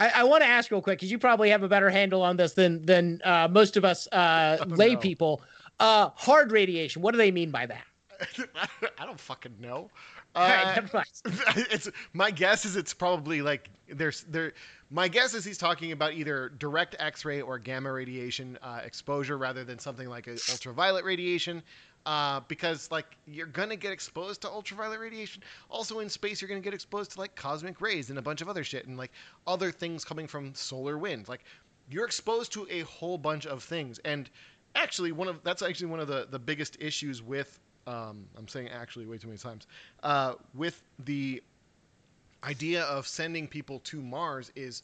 I want to ask real quick, because you probably have a better handle on this than most of us lay people. Hard radiation, what do they mean by that? I don't fucking know. It's my guess is it's probably like my guess is he's talking about either direct X-ray or gamma radiation exposure, rather than something like ultraviolet radiation, because like you're gonna get exposed to ultraviolet radiation. Also in space, you're gonna get exposed to like cosmic rays and a bunch of other shit, and like other things coming from solar wind. Like you're exposed to a whole bunch of things, and actually one of the biggest issues with. I'm saying actually way too many times, with the idea of sending people to Mars is,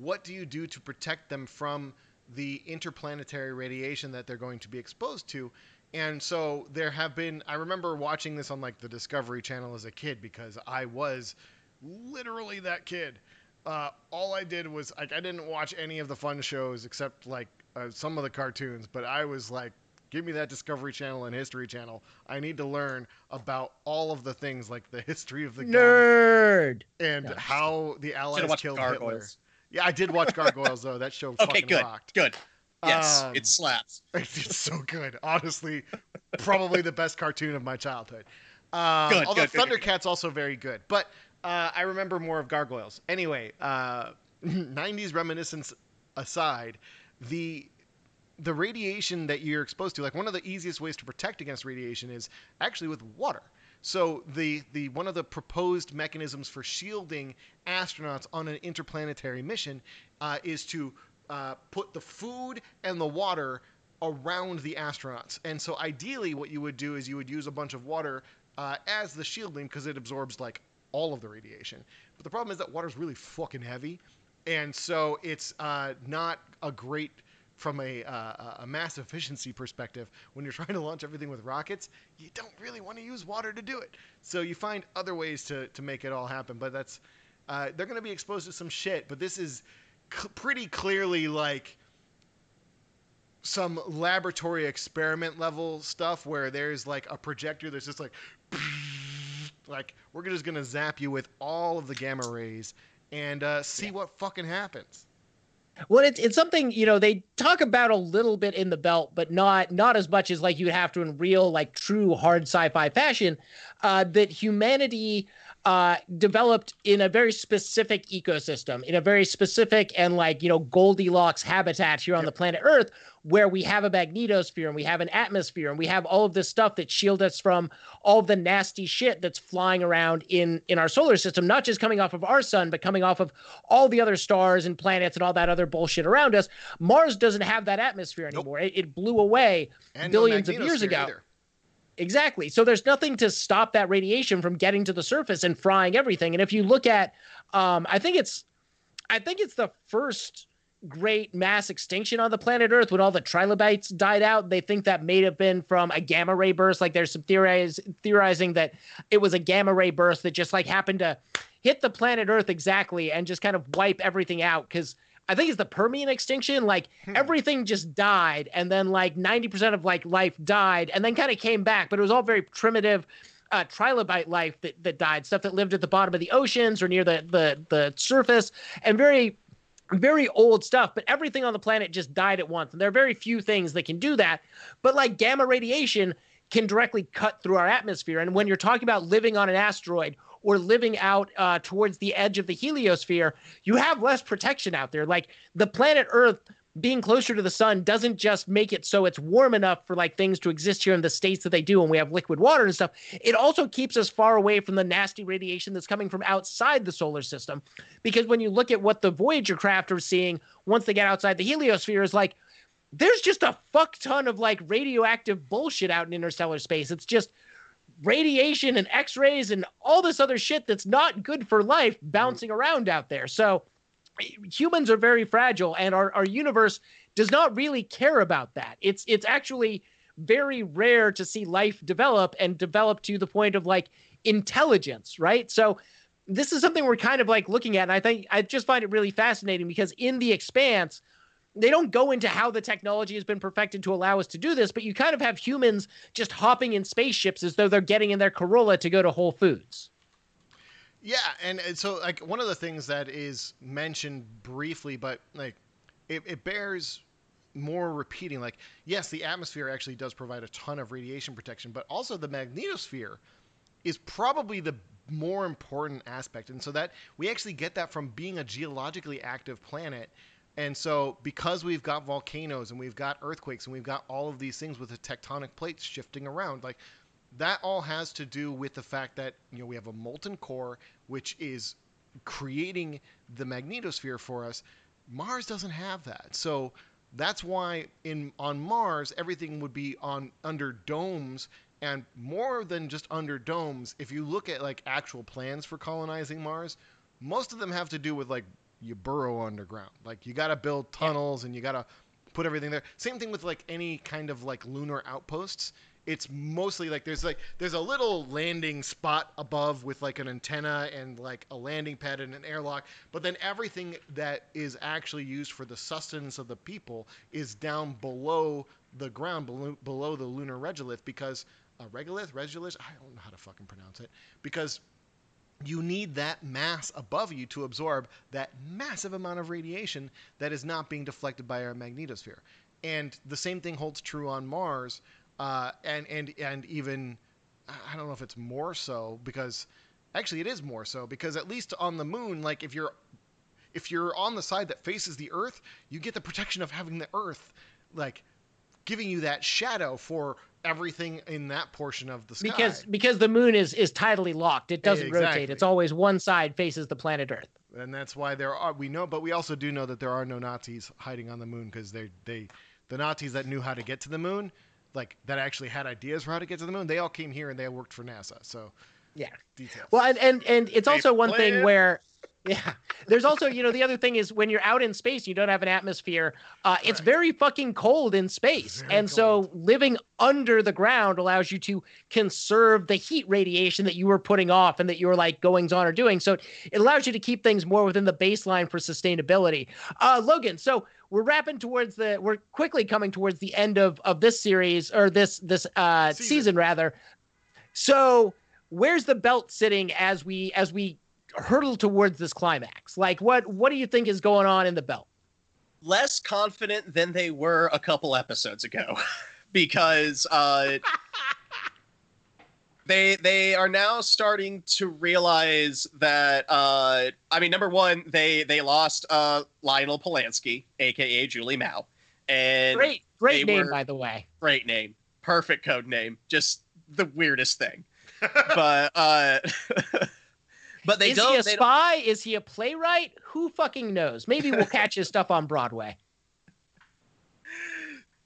what do you do to protect them from the interplanetary radiation that they're going to be exposed to? And so there have been, I remember watching this on like the Discovery Channel as a kid, because I was literally that kid. All I did was like, I didn't watch any of the fun shows except like some of the cartoons, but I was like, give me that Discovery Channel and History Channel. I need to learn about all of the things, like the history of the nerd and how the Allies killed Hitler. Yeah, I did watch Gargoyles, though. That show fucking rocked. Okay, good. Yes, it slaps. It's so good. Honestly, probably the best cartoon of my childhood. Although Thundercats also very good. But I remember more of Gargoyles. Anyway, 90s reminiscence aside, the radiation that you're exposed to, like one of the easiest ways to protect against radiation is actually with water. So the one of the proposed mechanisms for shielding astronauts on an interplanetary mission is to put the food and the water around the astronauts. And so ideally what you would do is you would use a bunch of water as the shielding because it absorbs like all of the radiation. But the problem is that water's really fucking heavy. And so it's not a great... from a mass efficiency perspective, when you're trying to launch everything with rockets, you don't really want to use water to do it. So you find other ways to make it all happen. But that's they're going to be exposed to some shit. But this is pretty clearly like some laboratory experiment level stuff where there's like a projector that's just like we're just going to zap you with all of the gamma rays and see what fucking happens. Well, it's something, you know, they talk about a little bit in The Belt, but not as much as like you'd have to in real, like true hard sci-fi fashion, that humanity developed in a very specific ecosystem, in a very specific and like, you know, Goldilocks habitat here on the planet Earth, where we have a magnetosphere and we have an atmosphere and we have all of this stuff that shields us from all the nasty shit that's flying around in our solar system, not just coming off of our sun, but coming off of all the other stars and planets and all that other bullshit around us. Mars doesn't have that atmosphere anymore. Nope. It blew away billions of years ago. Either. Exactly. So there's nothing to stop that radiation from getting to the surface and frying everything. And if you look at, I think it's the first great mass extinction on the planet Earth when all the trilobites died out. They think that may have been from a gamma ray burst. Like there's some theorizing that it was a gamma ray burst that just like happened to hit the planet Earth exactly and just kind of wipe everything out. Because I think it's the Permian extinction, like everything just died. And then like 90% of like life died and then kind of came back, but it was all very primitive trilobite life that died, stuff that lived at the bottom of the oceans or near the surface and very, very old stuff. But everything on the planet just died at once. And there are very few things that can do that, but like gamma radiation can directly cut through our atmosphere. And when you're talking about living on an asteroid or living out towards the edge of the heliosphere, you have less protection out there. Like the planet Earth being closer to the sun doesn't just make it so it's warm enough for like things to exist here in the states that they do and we have liquid water and stuff. It also keeps us far away from the nasty radiation that's coming from outside the solar system. Because when you look at what the Voyager craft are seeing once they get outside the heliosphere is like, there's just a fuck ton of like radioactive bullshit out in interstellar space. It's just radiation and x-rays and all this other shit that's not good for life bouncing around out there. So humans are very fragile and our universe does not really care about that. It's actually very rare to see life develop to the point of like intelligence, right? So this is something we're kind of like looking at. And I think I just find it really fascinating because in The Expanse, they don't go into how the technology has been perfected to allow us to do this, but you kind of have humans just hopping in spaceships as though they're getting in their Corolla to go to Whole Foods. Yeah, and so like one of the things that is mentioned briefly, but like it bears more repeating. Like, yes, the atmosphere actually does provide a ton of radiation protection, but also the magnetosphere is probably the more important aspect. And so that we actually get that from being a geologically active planet. And so because we've got volcanoes and we've got earthquakes and we've got all of these things with the tectonic plates shifting around, like that all has to do with the fact that, you know, we have a molten core, which is creating the magnetosphere for us. Mars doesn't have that. So that's why on Mars, everything would be under domes, and more than just under domes. If you look at like actual plans for colonizing Mars, most of them have to do with like, you burrow underground. Like you got to build tunnels and you got to put everything there. Same thing with like any kind of like lunar outposts. It's mostly like there's a little landing spot above with like an antenna and like a landing pad and an airlock. But then everything that is actually used for the sustenance of the people is down below the ground, below the lunar regolith, because regolith, I don't know how to fucking pronounce it, because you need that mass above you to absorb that massive amount of radiation that is not being deflected by our magnetosphere. And the same thing holds true on Mars, and even, I don't know if it's more so, because actually it is more so, because at least on the moon, like if you're on the side that faces the Earth, you get the protection of having the Earth, like, giving you that shadow for everything in that portion of the sky. Because the moon is tidally locked. It doesn't rotate. It's always one side faces the planet Earth. And that's why we also do know that there are no Nazis hiding on the moon, because the Nazis that knew how to get to the moon, like, that actually had ideas for how to get to the moon, they all came here and they worked for NASA. So yeah. Details. Well, and it's also one thing where, yeah, there's also, the other thing is when you're out in space, you don't have an atmosphere. It's very fucking cold in space. So living under the ground allows you to conserve the heat radiation that you were putting off and that you were like goings on or doing. So it allows you to keep things more within the baseline for sustainability. Logan, so we're quickly coming towards the end of this series, or this season rather. So where's the belt sitting as we hurtle towards this climax? Like, what do you think is going on in the belt? Less confident than they were a couple episodes ago, because they are now starting to realize that number one, they lost Lionel Polanski, aka Julie Mao, and great name, by the way. Great name, perfect code name, just the weirdest thing. But but they don't. Is he a spy? Is he a playwright? Who fucking knows? Maybe we'll catch his stuff on Broadway.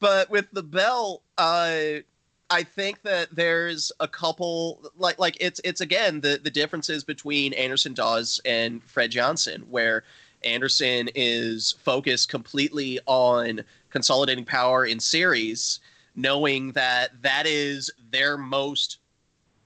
But with the bell, I think that there's a couple, like it's again the differences between Anderson Dawes and Fred Johnson, where Anderson is focused completely on consolidating power in series, knowing that is their most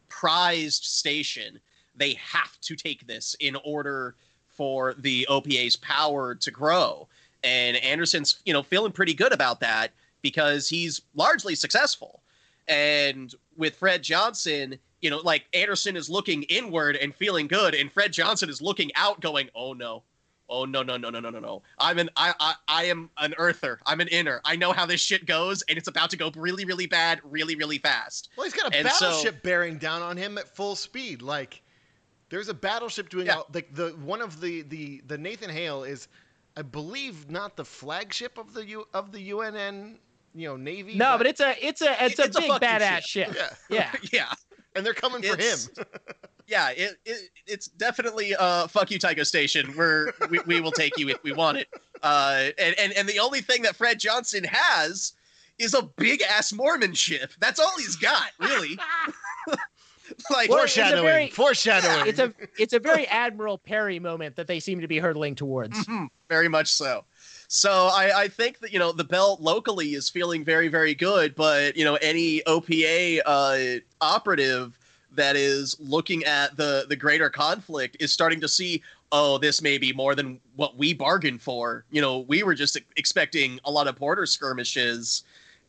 prized station. They have to take this in order for the OPA's power to grow. And Anderson's, feeling pretty good about that because he's largely successful. And with Fred Johnson, like Anderson is looking inward and feeling good, and Fred Johnson is looking out going, oh no. Oh no. I am an earther. I'm an inner. I know how this shit goes, and it's about to go really, really bad, really, really fast. Well, he's got a battleship bearing down on him at full speed. Like, there's a battleship doing the Nathan Hale is, I believe, not the flagship of the UNN, Navy. No, but it's a big badass ship. Yeah. And they're coming for him. Yeah, it's definitely fuck you, Tycho Station. We will take you if we want it. And the only thing that Fred Johnson has is a big ass Mormon ship. That's all he's got, really. Like, foreshadowing. It's a very Admiral Perry moment that they seem to be hurtling towards. Mm-hmm, very much so. So I think that, the belt locally is feeling very, very good, but, any OPA operative that is looking at the greater conflict is starting to see, oh, this may be more than what we bargained for. We were just expecting a lot of border skirmishes,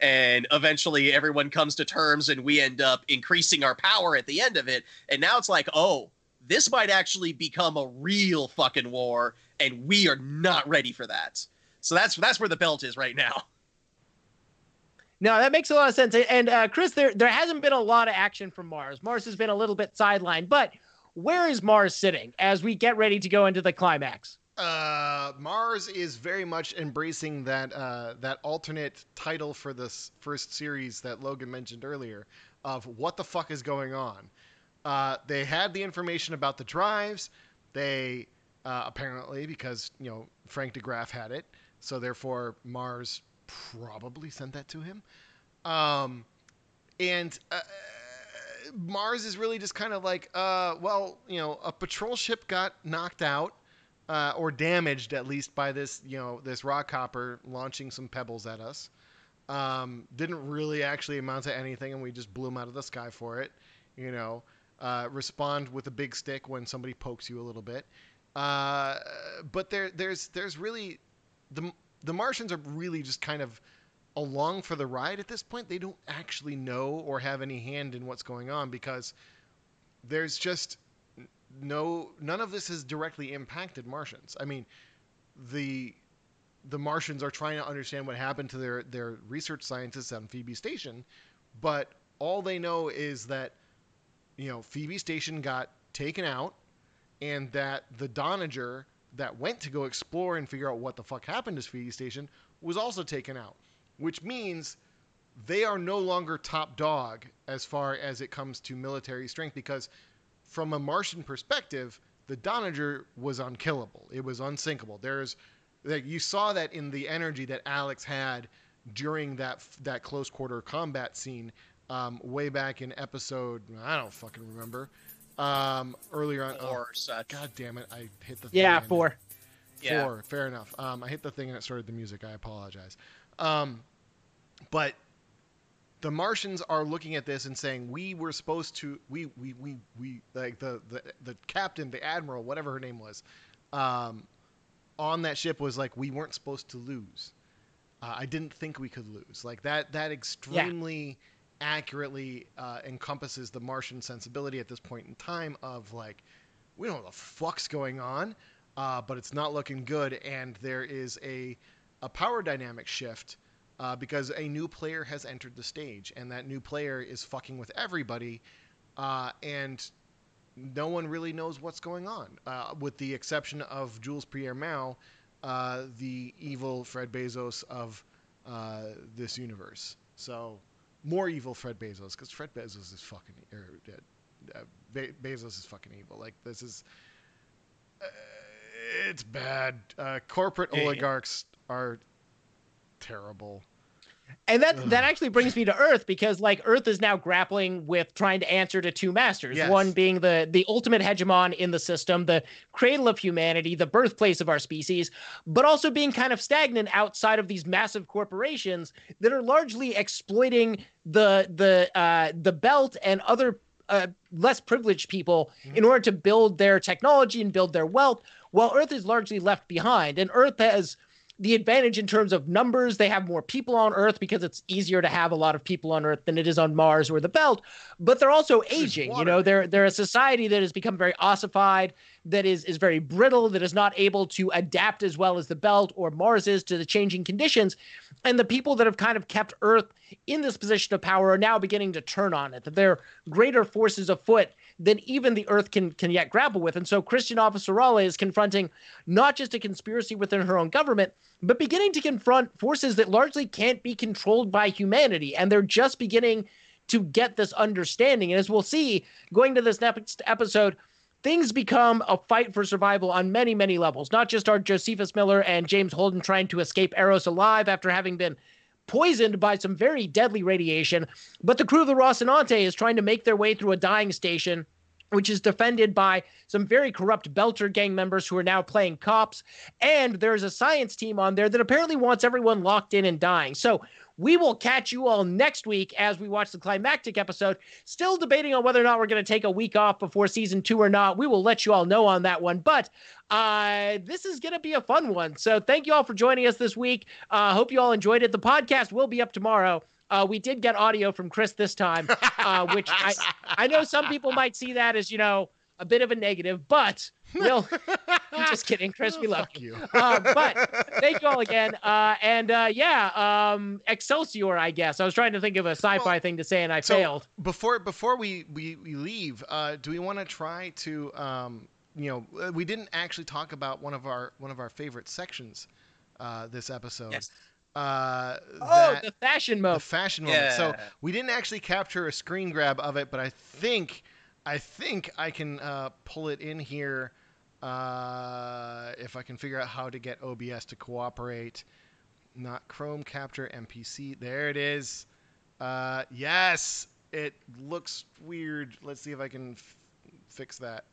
and eventually everyone comes to terms and we end up increasing our power at the end of it. And now it's like, oh, this might actually become a real fucking war, and we are not ready for that. So that's where the belt is right now. No, that makes a lot of sense. And Chris, there hasn't been a lot of action from Mars. Mars has been a little bit sidelined. But where is Mars sitting as we get ready to go into the climax? Mars is very much embracing that alternate title for this first series that Logan mentioned earlier of what the fuck is going on. They had the information about the drives. They apparently, because Frank DeGraff had it, so therefore Mars probably sent that to him. Mars is really just kind of like, a patrol ship got knocked out or damaged at least by this, this rock hopper launching some pebbles at us. Didn't really actually amount to anything, and we just blew him out of the sky for it. Respond with a big stick when somebody pokes you a little bit. But there's really the Martians are really just kind of along for the ride at this point. They don't actually know or have any hand in what's going on because there's just none of this has directly impacted Martians. I mean, the Martians are trying to understand what happened to their research scientists on Phoebe Station, but all they know is that, you know, Phoebe Station got taken out and that the Donager that went to go explore and figure out what the fuck happened to Phoebe Station was also taken out, which means they are no longer top dog as far as it comes to military strength, because from a Martian perspective, the Donager was unkillable. It was unsinkable. There's, like, you saw that in the energy that Alex had during that close quarter combat scene way back in episode, I don't fucking remember, earlier on. God damn it! I hit the thing. Yeah, four. Fair enough. I hit the thing and it started the music. I apologize. But the Martians are looking at this and saying, we were supposed to, we like the captain, the admiral, whatever her name was, on that ship was like, we weren't supposed to lose. I didn't think we could lose. Like that extremely accurately encompasses the Martian sensibility at this point in time of like, we don't know what the fuck's going on, but it's not looking good. And there is a power dynamic shift, because a new player has entered the stage, and that new player is fucking with everybody, and no one really knows what's going on, with the exception of Jules Pierre Mao, the evil Fred Bezos of this universe. So more evil Fred Bezos, because Fred Bezos is fucking, Bezos is fucking evil. Like this is, it's bad. Corporate oligarchs are terrible. And that actually brings me to Earth, because like Earth is now grappling with trying to answer to two masters, one being the ultimate hegemon in the system, the cradle of humanity, the birthplace of our species, but also being kind of stagnant outside of these massive corporations that are largely exploiting the belt and other less privileged people in order to build their technology and build their wealth, while Earth is largely left behind. And Earth has the advantage in terms of numbers. They have more people on Earth because it's easier to have a lot of people on Earth than it is on Mars or the Belt, but they're also aging. You know, they're a society that has become very ossified, that is very brittle, that is not able to adapt as well as the Belt or Mars is to the changing conditions. And the people that have kind of kept Earth in this position of power are now beginning to turn on it, that there are greater forces afoot than even the Earth can yet grapple with. And so Christian Officerale is confronting not just a conspiracy within her own government, but beginning to confront forces that largely can't be controlled by humanity. And they're just beginning to get this understanding. And as we'll see, going to this next episode, things become a fight for survival on many, many levels. Not just our Josephus Miller and James Holden trying to escape Eros alive after having been poisoned by some very deadly radiation, but the crew of the Rocinante is trying to make their way through a dying station, which is defended by some very corrupt Belter gang members who are now playing cops. And there's a science team on there that apparently wants everyone locked in and dying. So we will catch you all next week as we watch the climactic episode. Still debating on whether or not we're going to take a week off before season 2 or not. We will let you all know on that one. But this is going to be a fun one. So thank you all for joining us this week. Hope you all enjoyed it. The podcast will be up tomorrow. We did get audio from Chris this time, which I know some people might see that as, you know, a bit of a negative, but we'll, I'm just kidding, Chris, we love you. But thank you all again. Excelsior, I guess. I was trying to think of a sci-fi thing to say and I failed. Before we leave, do we want to try to, you know, we didn't actually talk about one of our favorite sections this episode. Yes. The fashion moment. So we didn't actually capture a screen grab of it, but I think I can pull it in here if I can figure out how to get OBS to cooperate. Not Chrome, capture MPC. There it is. Yes, it looks weird. Let's see if I can fix that.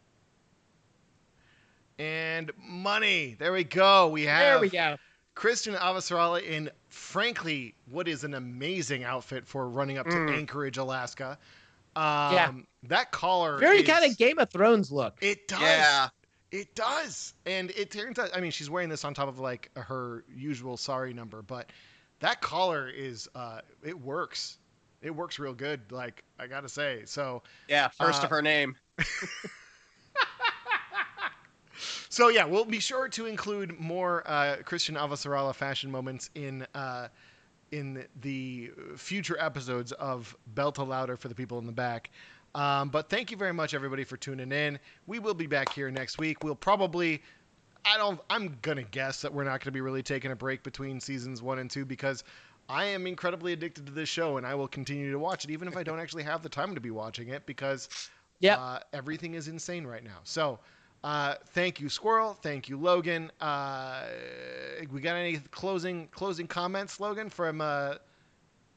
And money. There we go. There we go. Christian Officerale in, frankly, what is an amazing outfit for running up to Anchorage, Alaska. That collar very kind of Game of Thrones look. It does. Yeah. It does. And it turns out, I mean, she's wearing this on top of like her usual sari number, but that collar is, it works. It works real good. Like I got to say, so yeah. First of her name. So yeah, we'll be sure to include more Christian Avasarala fashion moments in the future episodes of Beltalowda for the people in the back. But thank you very much, everybody, for tuning in. We will be back here next week. We'll probably... I'm going to guess that we're not going to be really taking a break between seasons 1 and 2 because I am incredibly addicted to this show and I will continue to watch it even if I don't actually have the time to be watching it because everything is insane right now. So thank you, Squirrel. Thank you, Logan. We got any closing comments, Logan, from I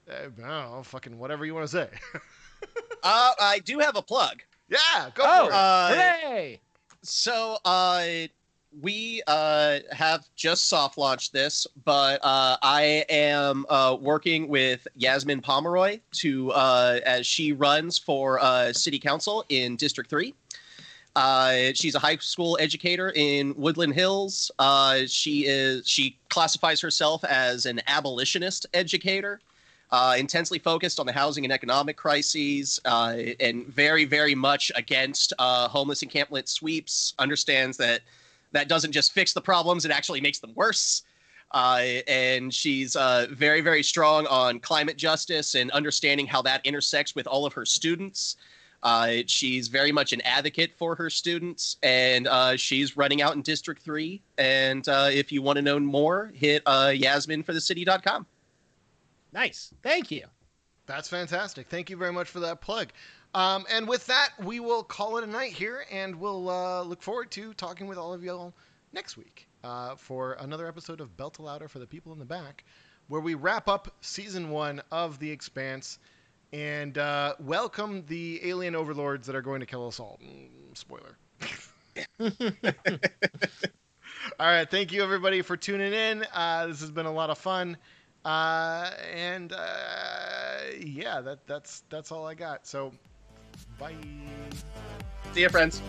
don't know, fucking whatever you want to say. I do have a plug. Yeah, go for it. Hooray! So we have just soft launched this, but I am working with Yasmin Pomeroy to as she runs for city council in District 3. She's a high school educator in Woodland Hills. She classifies herself as an abolitionist educator, intensely focused on the housing and economic crises, and very, very much against homeless encampment sweeps. Understands that doesn't just fix the problems, it actually makes them worse. And she's very, very strong on climate justice and understanding how that intersects with all of her students. She's very much an advocate for her students, and she's running out in District 3. And if you want to know more, hit yasminforthecity.com. Nice. Thank you. That's fantastic. Thank you very much for that plug. And with that, we will call it a night here, and we'll look forward to talking with all of y'all next week for another episode of Beltalowda for the people in the back, where we wrap up season 1 of The Expanse and welcome the alien overlords that are going to kill us all. Spoiler. All right. Thank you, everybody, for tuning in. This has been a lot of fun. And yeah, that's all I got. So bye. See ya, friends.